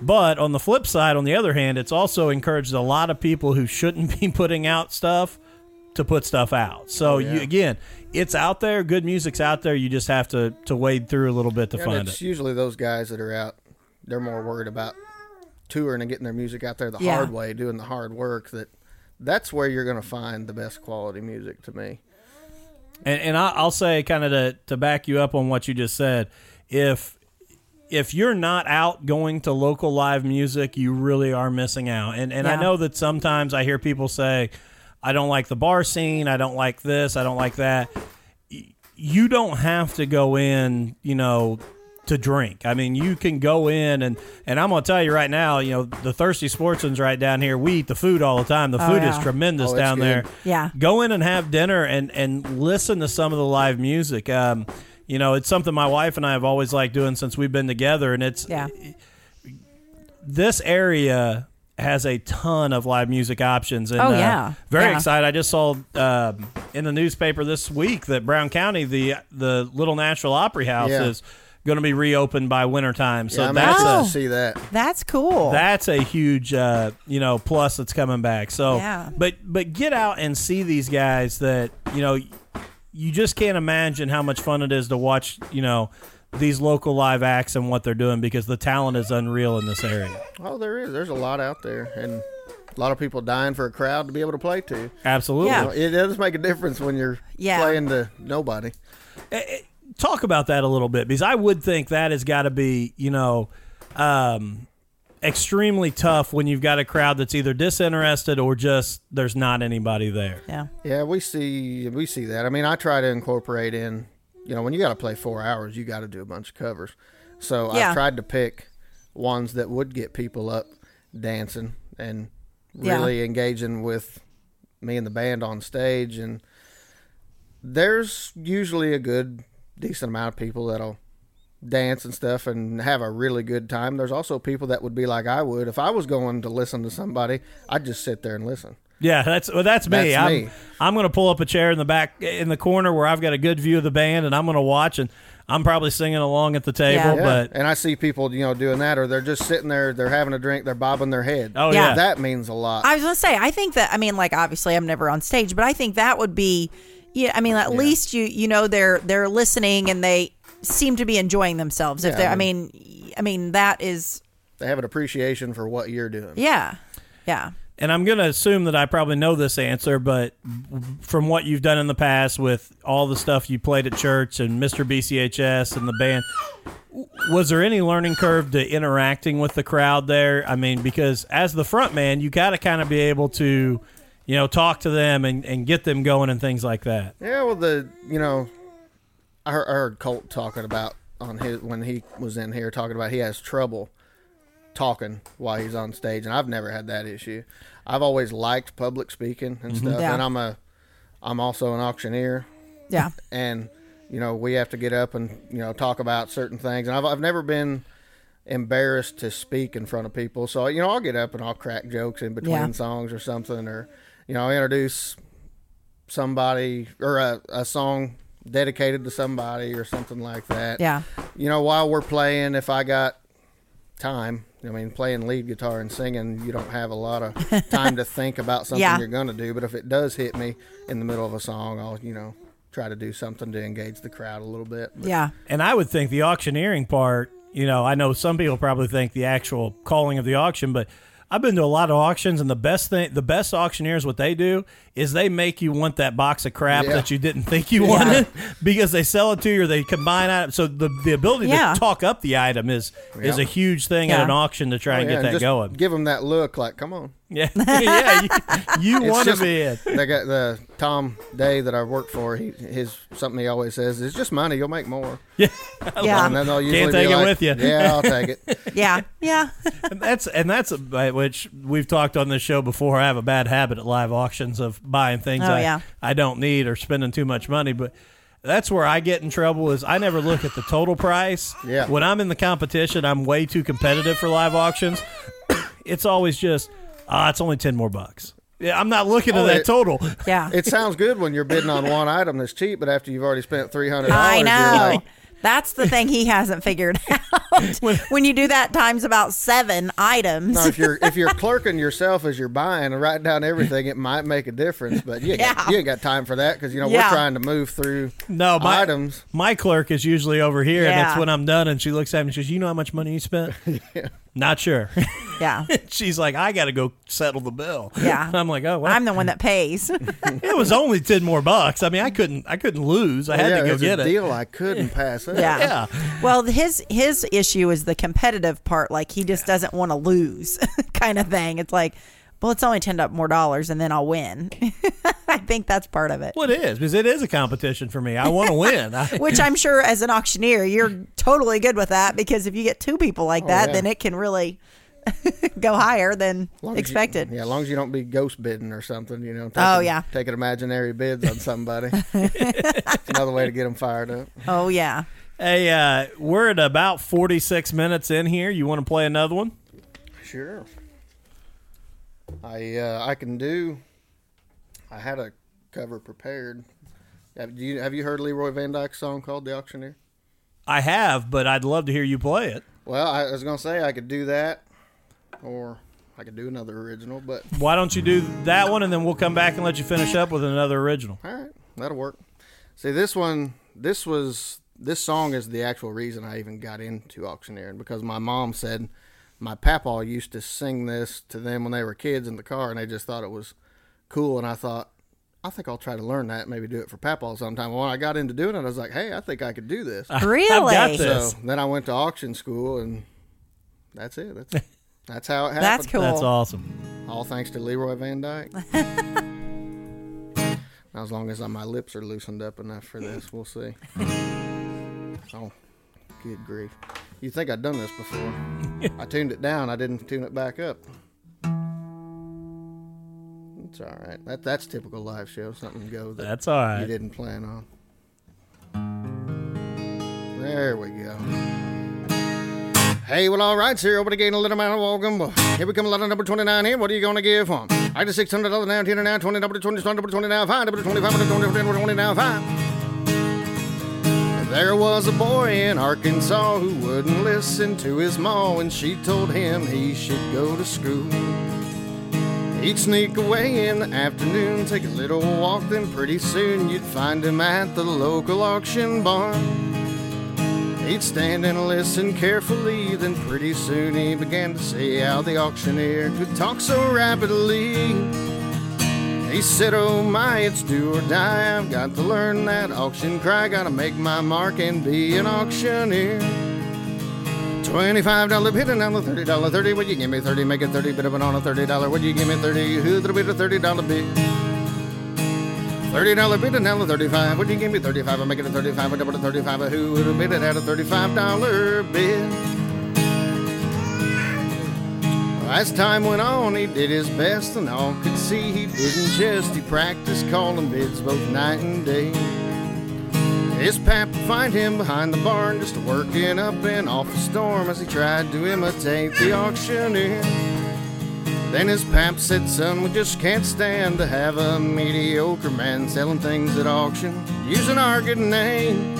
But on the flip side, on the other hand, it's also encouraged a lot of people who shouldn't be putting out stuff to put stuff out. So, oh, yeah. you, again, it's out there. Good music's out there. You just have to, to wade through a little bit to yeah, find it's it. It's usually those guys that are out. They're more worried about touring and getting their music out there the yeah. hard way, doing the hard work. That that's where you're going to find the best quality music to me. And, and I'll say kind of to, to back you up on what you just said, if if you're not out going to local live music, you really are missing out. And, and yeah. I know that sometimes I hear people say, I don't like the bar scene. I don't like this. I don't like that. You don't have to go in, you know, to drink. I mean, you can go in, and, and I'm going to tell you right now, you know, the Thirsty Sportsman's right down here. We eat the food all the time. The oh, food yeah. is tremendous oh, down good. there. Yeah. Go in and have dinner and, and listen to some of the live music. Um, you know, it's something my wife and I have always liked doing since we've been together. And it's yeah. this area has a ton of live music options. And, oh, yeah. Uh, very yeah. excited. I just saw uh, in the newspaper this week that Brown County, the the Little National Opry House yeah. is going to be reopened by wintertime. So yeah, I'm that's oh, a, see that. That's cool. That's a huge, uh, you know, plus that's coming back. So, yeah. but, but get out and see these guys that, you know, you just can't imagine how much fun it is to watch, you know, these local live acts and what they're doing, because the talent is unreal in this area. Oh, there is. There's a lot out there, and a lot of people dying for a crowd to be able to play to. Absolutely. Yeah. You know, it does make a difference when you're yeah. playing to nobody. It, it, talk about that a little bit, because I would think that has got to be, you know, um, extremely tough when you've got a crowd that's either disinterested or just there's not anybody there. Yeah. Yeah, we see, we see that. I mean, I try to incorporate in, you know, when you got to play four hours, you got to do a bunch of covers. So yeah. I tried to pick ones that would get people up dancing and really yeah. engaging with me and the band on stage. And there's usually a good, decent amount of people that'll dance and stuff and have a really good time. There's also people that would be like I would. If I was going to listen to somebody, I'd just sit there and listen. Yeah, that's well, that's me. That's I'm, me. I'm going to pull up a chair in the back in the corner where I've got a good view of the band, and I'm going to watch, and I'm probably singing along at the table. Yeah. Yeah. But and I see people, you know, doing that, or they're just sitting there, they're having a drink, they're bobbing their head. Oh yeah, yeah. That means a lot. I was going to say, I think that I mean, like obviously, I'm never on stage, but I think that would be, yeah, I mean, at yeah. least you you know they're they're listening and they seem to be enjoying themselves. If yeah, I mean, I mean that is they have an appreciation for what you're doing. Yeah, yeah. And I'm going to assume that I probably know this answer, but from what you've done in the past with all the stuff you played at church and Mister B C H S and the band, was there any learning curve to interacting with the crowd there? I mean, because as the front man, you got to kind of be able to, you know, talk to them and, and get them going and things like that. Yeah, well, the, you know, I heard, I heard Colt talking about on his, when he was in here talking about he has trouble talking while he's on stage, and I've never had that issue. I've always liked public speaking and mm-hmm. stuff, yeah. and I'm a, I'm also an auctioneer. Yeah, and you know we have to get up and you know talk about certain things, and I've I've never been embarrassed to speak in front of people. So you know I'll get up and I'll crack jokes in between yeah. songs or something, or you know introduce somebody or a, a song dedicated to somebody or something like that. Yeah, you know while we're playing, if I got time. I mean, playing lead guitar and singing, you don't have a lot of time to think about something yeah. you're going to do. But if it does hit me in the middle of a song, I'll, you know, try to do something to engage the crowd a little bit. But. Yeah. And I would think the auctioneering part, you know, I know some people probably think the actual calling of the auction, but I've been to a lot of auctions, and the best thing, the best auctioneers, what they do is they make you want that box of crap yeah. that you didn't think you yeah. wanted because they sell it to you or they combine items. So the, the ability yeah. to talk up the item is yeah. is a huge thing yeah. at an auction to try oh, and yeah, get and that just going. Give them that look like, come on. Yeah, yeah, you, you want to be in. They got the Tom Day that I work for. He, his something he always says is just money. You'll make more. Yeah, yeah. And then they'll usually can't take be it like, with you. Yeah, I'll take it. yeah, yeah. and that's and that's a, which we've talked on this show before. I have a bad habit at live auctions of buying things oh, I, yeah. I don't need or spending too much money, but. That's where I get in trouble is I never look at the total price. Yeah. When I'm in the competition, I'm way too competitive for live auctions. It's always just, ah, uh, it's only ten more bucks. Yeah, I'm not looking at oh, that it, total. Yeah. It sounds good when you're bidding on one item that's cheap, but after you've already spent three hundred dollars. I know. Like, that's the thing he hasn't figured out. when, when you do that times about seven items. No, if you're if you're clerking yourself as you're buying and writing down everything, it might make a difference. But you ain't, yeah. got, you ain't got time for that because, you know, yeah. we're trying to move through no, my, items. My clerk is usually over here, yeah. and that's when I'm done, and she looks at me and she says, you know how much money you spent? yeah. Not sure. Yeah. She's like, I got to go settle the bill. Yeah. I'm like, oh, well. I'm the one that pays. It was only ten more bucks. I mean, I couldn't I couldn't lose. I well, had yeah, to go it get a it. deal I couldn't pass up. Yeah. yeah. Well, his his issue is the competitive part. Like, he just yeah. doesn't want to lose kind of thing. It's like, well, it's only ten more dollars and then I'll win. I think that's part of it. Well, it is, because it is a competition for me. I want to win. I, Which I'm sure as an auctioneer, you're totally good with that, because if you get two people like oh, that, yeah. then it can really go higher than expected. You, yeah, as long as you don't be ghost bidding or something, you know. Taking, oh, yeah. Taking imaginary bids on somebody. It's another way to get them fired up. Oh, yeah. Hey, uh, we're at about forty-six minutes in here. You want to play another one? Sure. I uh, I can do. I had a cover prepared. Have you have you heard Leroy Van Dyke's song called "The Auctioneer"? I have, but I'd love to hear you play it. Well, I was gonna say I could do that, or I could do another original. But why don't you do that one, and then we'll come back and let you finish up with another original? All right, that'll work. See, this one, this was this song is the actual reason I even got into auctioneering, because my mom said my papaw used to sing this to them when they were kids in the car, and they just thought it was cool. And I thought, I think I'll try to learn that, maybe do it for papaw sometime. Well, when I got into doing it, I was like, hey, I think I could do this. Really? I've got this. So then I went to auction school, and that's it. That's that's how it happened. That's cool. That's awesome. All thanks to Leroy Van Dyke. Now, as long as my lips are loosened up enough for this, we'll see. Oh, good grief. You think I'd done this before. I tuned it down. I didn't tune it back up. It's all right. That, that's typical live show. Something go that that's all right. you didn't plan on. There we go. Hey, well, all right, sir. Open the gate and let them out of Walgum. Here we come, letter number twenty-nine here. What are you going to give them? I just six hundred dollars now, ten now, twenty, number twenty, number twenty now, five, number twenty-five, number twenty, number twenty now, five. There was a boy in Arkansas who wouldn't listen to his ma when she told him he should go to school. He'd sneak away in the afternoon, take a little walk, then pretty soon you'd find him at the local auction barn. He'd stand and listen carefully, then pretty soon he began to see how the auctioneer could talk so rapidly. He said, oh my, it's do or die, I've got to learn that auction cry, gotta make my mark and be an auctioneer. twenty-five dollar bid and I'm a thirty dollar, thirty, would you give me thirty, make it thirty, bit of it on a thirty dollar, would you give me thirty, who that'll be the thirty dollar bid? thirty dollar bid and now a thirty-five, would you give me thirty-five, I'll make it a thirty-five, a double to thirty-five, who would've bid it at a thirty-five dollar bid? As time went on, he did his best, and all could see he didn't just. He practiced calling bids both night and day. His pap would find him behind the barn, just working up an awful storm as he tried to imitate the auctioneer. Then his pap said, son, we just can't stand to have a mediocre man selling things at auction using our good name.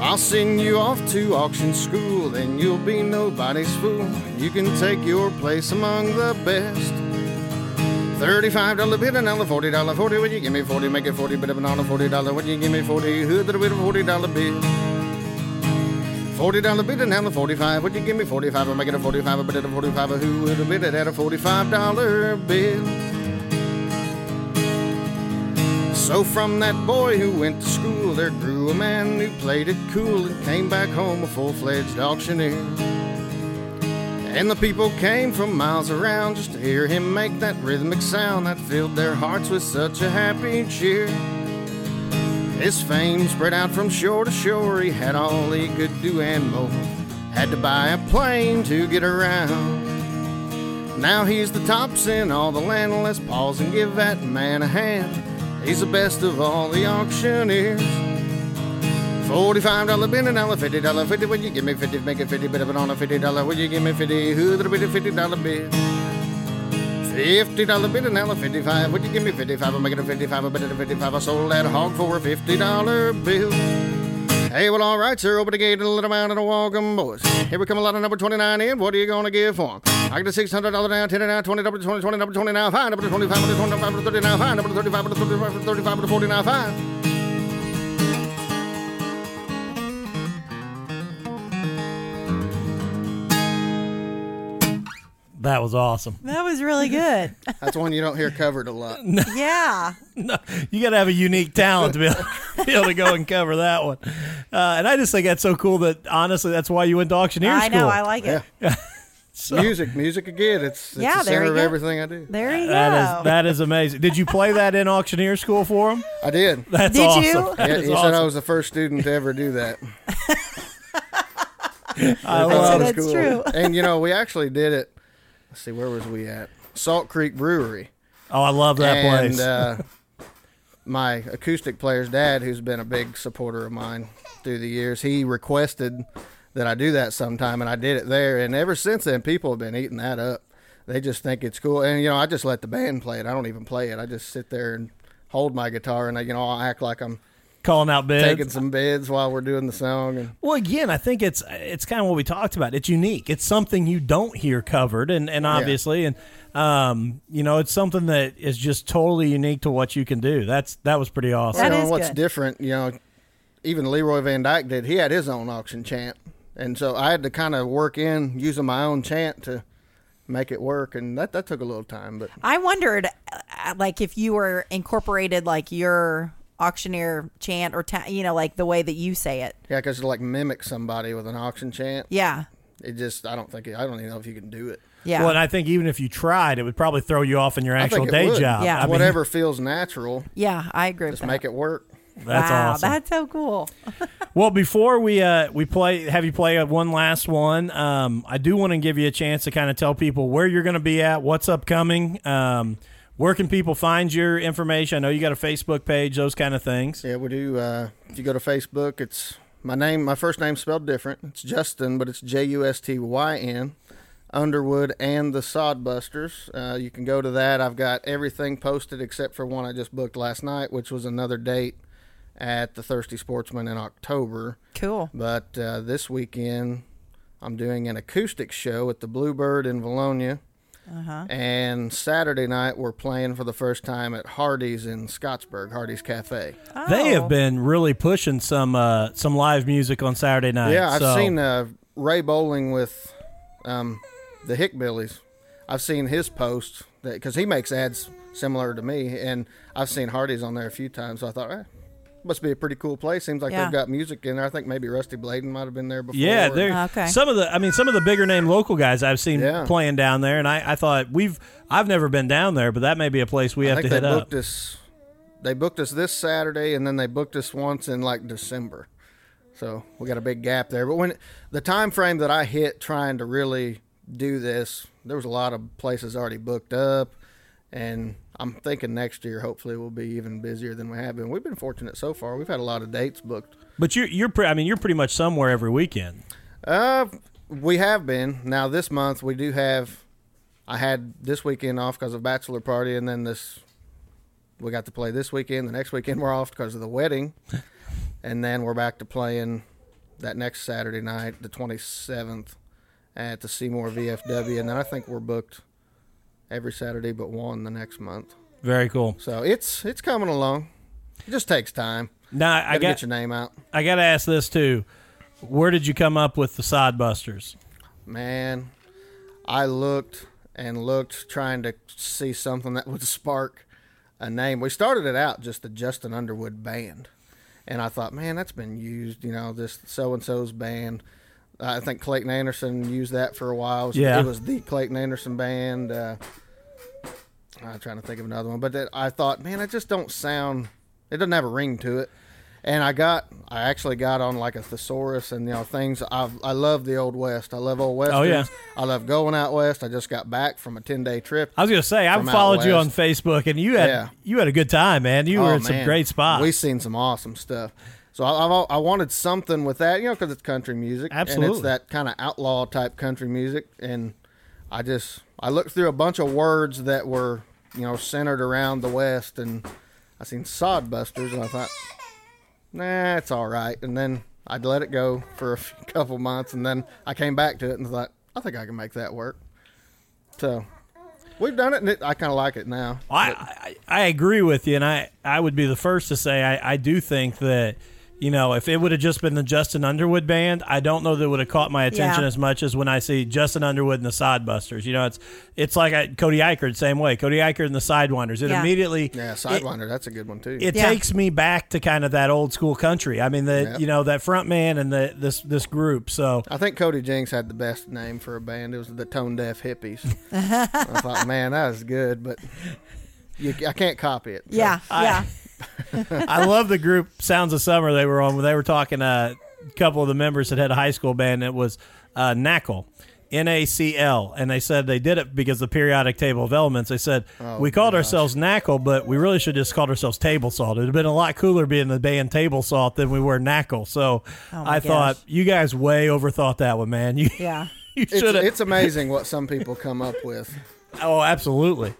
I'll send you off to auction school, then you'll be nobody's fool. You can take your place among the best. thirty-five dollar bid and now a forty dollar, forty, would you give me forty, make it forty, bit of an on a forty dollar, would you give me forty, who that'll be the forty dollar bid? forty dollar bid and now a forty-five, would you give me forty-five, I'll make it a forty-five, a bit of a forty-five, who that'll bid it at a forty-five dollar bid? So from that boy who went to school, there grew a man who played it cool and came back home a full-fledged auctioneer. And the people came from miles around just to hear him make that rhythmic sound that filled their hearts with such a happy cheer. His fame spread out from shore to shore, he had all he could do and more. Had to buy a plane to get around. Now he's the tops in all the land, let's pause and give that man a hand. He's the best of all the auctioneers. forty-five dollar bid and all a fifty dollar, fifty, would you give me fifty, make it fifty, bit of it on a fifty dollar, would you give me fifty, who that'll be the fifty dollar bid? fifty dollar bid and all a fifty-five, would you give me fifty-five, I'll make it a fifty-five, a bit of a fifty-five, I sold that hog for a fifty dollar bill. Hey, well, all right, sir, open the gate and let them out and walk them, boys. Here we come, a lot of number twenty-nine in, what are you going to give for them? I got a six hundred dollars now, ten dollars now, twenty dollars, twenty dollars, twenty dollars, twenty dollars now, five dollars, twenty-five dollars, twenty-five dollars, thirty dollars now, five dollars, thirty-five dollars, thirty-five dollars, thirty-five dollars, forty dollars now, five dollars. That was awesome. That was really good. That's one you don't hear covered a lot. No, yeah. No, you got to have a unique talent to be able, be able to go and cover that one. Uh, and I just think that's so cool that, honestly, that's why you went to auctioneer I school. I know. I like it. Yeah. So. Music, music again. It's, it's yeah, the center of go. everything I do. There you that go. Is, that is amazing. Did you play that in auctioneer school for him? I did. That's did awesome. You? That yeah, he awesome. Said I was the first student to ever do that. I love that's cool. true. And, you know, we actually did it. Let's see, where was we at? Salt Creek Brewery. Oh, I love that and, place. And uh, my acoustic player's dad, who's been a big supporter of mine through the years, he requested that I do that sometime, and I did it there. And ever since then, people have been eating that up. They just think it's cool. And, you know, I just let the band play it. I don't even play it. I just sit there and hold my guitar, and, I, you know, I'll act like I'm calling out bids, taking some bids while we're doing the song. And well, again, I think it's it's kind of what we talked about. It's unique. It's something you don't hear covered, and, and obviously, yeah. and um, you know, it's something that is just totally unique to what you can do. That's that was pretty awesome. That you know, is what's good. Different, you know, even Leroy Van Dyke did. He had his own auction chant. And so I had to kind of work in using my own chant to make it work, and that, that took a little time. But I wondered, like, if you were incorporated, like, your auctioneer chant or, ta- you know, like, the way that you say it. Yeah, because it, like, mimic somebody with an auction chant. Yeah. It just, I don't think, it, I don't even know if you can do it. Yeah. Well, and I think even if you tried, it would probably throw you off in your actual day would. Job. Yeah. I Whatever mean, feels natural. Yeah, I agree with that. Just make it work. That's wow, awesome. That's so cool. Well, before we uh, we play, have you play one last one, um, I do want to give you a chance to kind of tell people where you're going to be at, what's upcoming, um, where can people find your information? I know you got a Facebook page, those kind of things. Yeah, we do. Uh, if you go to Facebook, it's my name, my first name's spelled different. It's Justyn, but it's J U S T Y N, Underwood and the Sodbusters. Uh, you can go to that. I've got everything posted except for one I just booked last night, which was another date at the Thirsty Sportsman in October. Cool. But uh, this weekend, I'm doing an acoustic show at the Bluebird in Valonia. Uh-huh. And Saturday night, we're playing for the first time at Hardee's in Scottsburg, Hardee's Cafe. Oh. They have been really pushing some uh, some live music on Saturday night. Yeah, I've so. seen uh, Ray Bowling with um, the Hickbillies. I've seen his posts, because he makes ads similar to me, and I've seen Hardee's on there a few times, so I thought, all right. Must be a pretty cool place. Seems like yeah. they've got music in there. I think maybe Rusty Bladen might have been there before. Yeah, there. Oh, okay. Some of the, I mean, some of the bigger name local guys I've seen yeah. playing down there, and I, I thought we've, I've never been down there, but that may be a place we I have to hit up. Us, they booked us this Saturday, and then they booked us once in like December, so we got a big gap there. But when the time frame that I hit trying to really do this, there was a lot of places already booked up, and I'm thinking next year, hopefully, we'll be even busier than we have been. We've been fortunate so far. We've had a lot of dates booked. But you're, you're pre- I mean, you're pretty much somewhere every weekend. Uh, we have been. Now, this month, we do have, I had this weekend off because of bachelor party, and then this, we got to play this weekend. The next weekend, we're off because of the wedding. And then we're back to playing that next Saturday night, the twenty-seventh, at the Seymour V F W. And then I think we're booked every Saturday but one the next month. Very cool. So it's it's coming along. It just takes time. Now I got to get your name out. I got to ask this too. Where did you come up with the Sodbusters? Man, I looked and looked trying to see something that would spark a name. We started it out just the Justyn Underwood Band, and I thought, man, that's been used. You know, this so and so's band. I think Clayton Anderson used that for a while. It was, yeah. it was the Clayton Anderson Band. Uh, I'm trying to think of another one. But that, I thought, man, it just don't sound, it doesn't have a ring to it. And I got, I actually got on like a thesaurus and, you know, things. I've, I love the Old West. I love Old Westerns. Oh, yeah. I love going out West. I just got back from a ten-day trip. I was going to say, I followed you on Facebook, and you had yeah. you had a good time, man. You oh, were in man. some great spots. We've seen some awesome stuff. So I, I wanted something with that, you know, because it's country music. Absolutely. And it's that kind of outlaw-type country music. And I just, I looked through a bunch of words that were, you know, centered around the West. And I seen Sodbusters, and I thought, nah, it's all right. And then I'd let it go for a couple months, and then I came back to it and thought, I think I can make that work. So we've done it, and it, I kind of like it now. Well, I, I, I agree with you, and I, I would be the first to say I, I do think that You know, if it would have just been the Justyn Underwood band, I don't know that it would have caught my attention yeah. as much as when I see Justyn Underwood and the Sodbusters. You know, it's it's like I, Cody Eichert, same way. Cody Eichert and the Sidewinders. It yeah. immediately... Yeah, Sidewinder, it, that's a good one, too. It yeah. takes me back to kind of that old school country. I mean, the yeah. you know, that front man and the this this group, so... I think Cody Jinks had the best name for a band. It was the Tone Deaf Hippies. I thought, man, that was good, but you, I can't copy it. So. Yeah, I, yeah. I love the group Sounds of Summer they were on when they were talking. Uh, a couple of the members that had a high school band, it was uh, NACL, N A C L, and they said they did it because the periodic table of elements. They said, oh, we called gosh. ourselves NACL, but we really should have just called ourselves Table Salt. It would have been a lot cooler being the band Table Salt than we were NACL. So oh I gosh. thought, you guys way overthought that one, man. You, yeah. you it's, it's amazing what some people come up with. Oh, absolutely.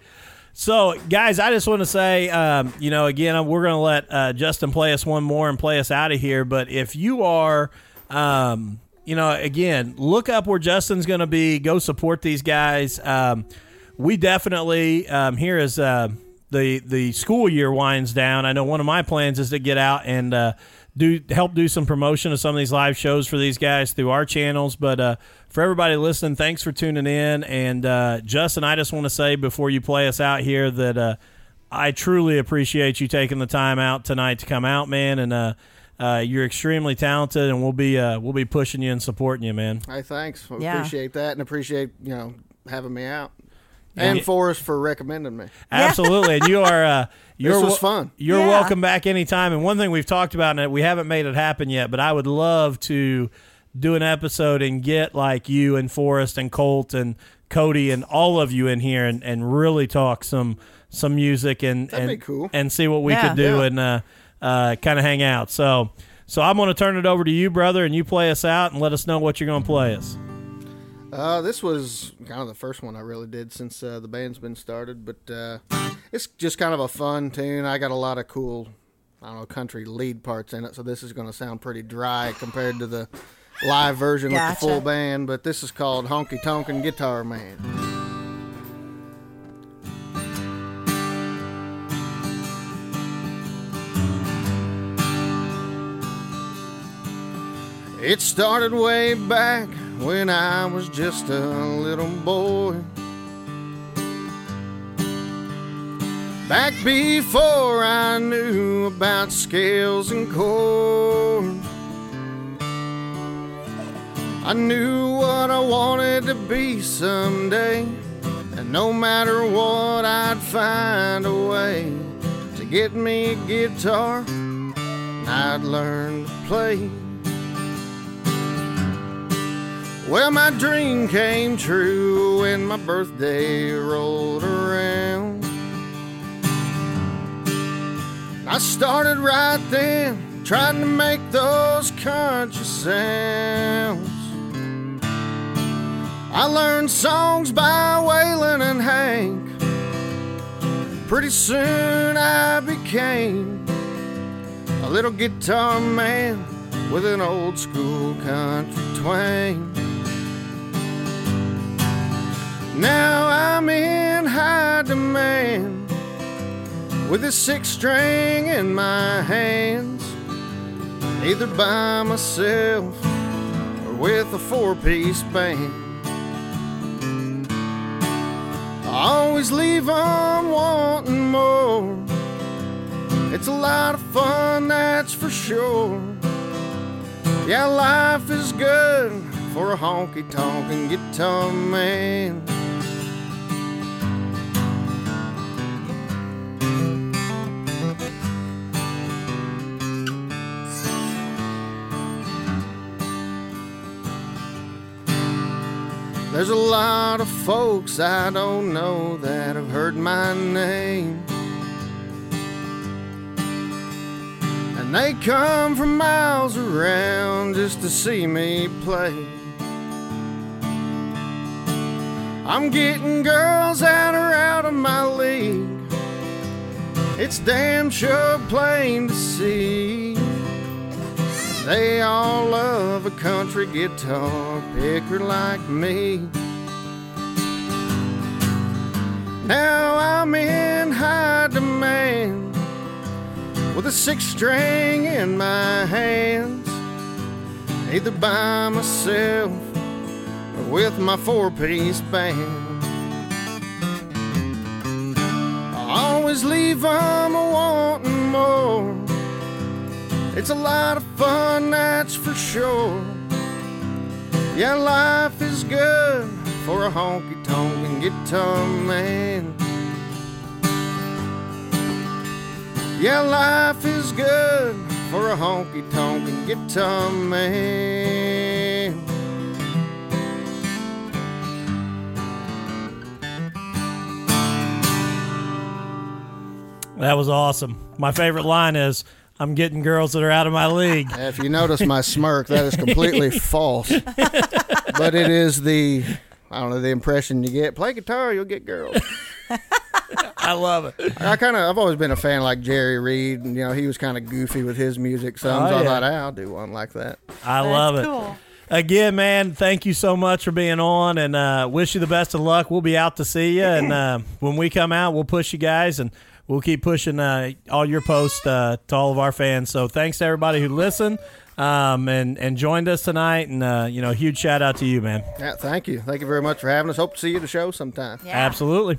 So, guys, I just want to say, um, you know, again, we're going to let uh, Justyn play us one more and play us out of here. But if you are, um, you know, again, look up where Justyn's going to be. Go support these guys. Um, we definitely, um, here is uh, the, the school year winds down. I know one of my plans is to get out and uh, do help do some promotion of some of these live shows for these guys through our channels. But, uh for everybody listening, thanks for tuning in. And uh, Justyn, I just want to say before you play us out here that uh, I truly appreciate you taking the time out tonight to come out, man. And uh, uh, you're extremely talented, and we'll be uh, we'll be pushing you and supporting you, man. Hey, thanks. I yeah. appreciate that, and appreciate you know having me out, and, and Forrest for recommending me. Absolutely, and you are. Uh, You're this was fun. You're yeah. welcome back anytime. And one thing we've talked about, and we haven't made it happen yet, but I would love to do an episode and get like you and Forrest and Colt and Cody and all of you in here and, and really talk some some music and That'd and, be cool. and see what we yeah. could do yeah. and uh, uh, kind of hang out. So so I'm going to turn it over to you, brother, and you play us out and let us know what you're going to play us. Uh, this was kind of the first one I really did since uh, the band's been started, but uh, it's just kind of a fun tune. I got a lot of cool, I don't know, country lead parts in it, so this is going to sound pretty dry compared to the live version gotcha. with the full band, but this is called Honky Tonkin' Guitar Man. It started way back when I was just a little boy, back before I knew about scales and chords. I knew what I wanted to be someday, and no matter what, I'd find a way to get me a guitar, and I'd learn to play. Well, my dream came true when my birthday rolled around. I started right then, trying to make those country sounds. I learned songs by Waylon and Hank. Pretty soon I became a little guitar man with an old school country twang. Now I'm in high demand with a six string in my hands, either by myself or with a four-piece band. I always leave on wanting more. It's a lot of fun, that's for sure. Yeah, life is good for a honky-tonkin' guitar man. There's a lot of folks I don't know that have heard my name, and they come from miles around just to see me play. I'm getting girls that are out of my league. It's damn sure plain to see. They all love a country guitar picker like me. Now I'm in high demand with a six string in my hands, either by myself or with my four-piece band. I always leave them wanting more. It's a lot of fun, that's for sure. Yeah, life is good for a honky-tonkin' guitar man. Yeah, life is good for a honky-tonkin' guitar man. That was awesome. My favorite line is, I'm getting girls that are out of my league. If you notice my smirk, that is completely false. But it is the, I don't know, the impression you get. Play guitar, you'll get girls. I love it. I kind of, I've always been a fan like Jerry Reed, and you know, he was kind of goofy with his music. So oh, I yeah. thought I'll do one like that. I That's love it. Cool. Again, man, thank you so much for being on, and uh, wish you the best of luck. We'll be out to see you, and uh, when we come out, we'll push you guys, and we'll keep pushing uh, all your posts uh, to all of our fans. So thanks to everybody who listened um, and, and joined us tonight, and uh, you know, huge shout out to you, man. Yeah, thank you. Thank you very much for having us. Hope to see you at the show sometime. Yeah. Absolutely.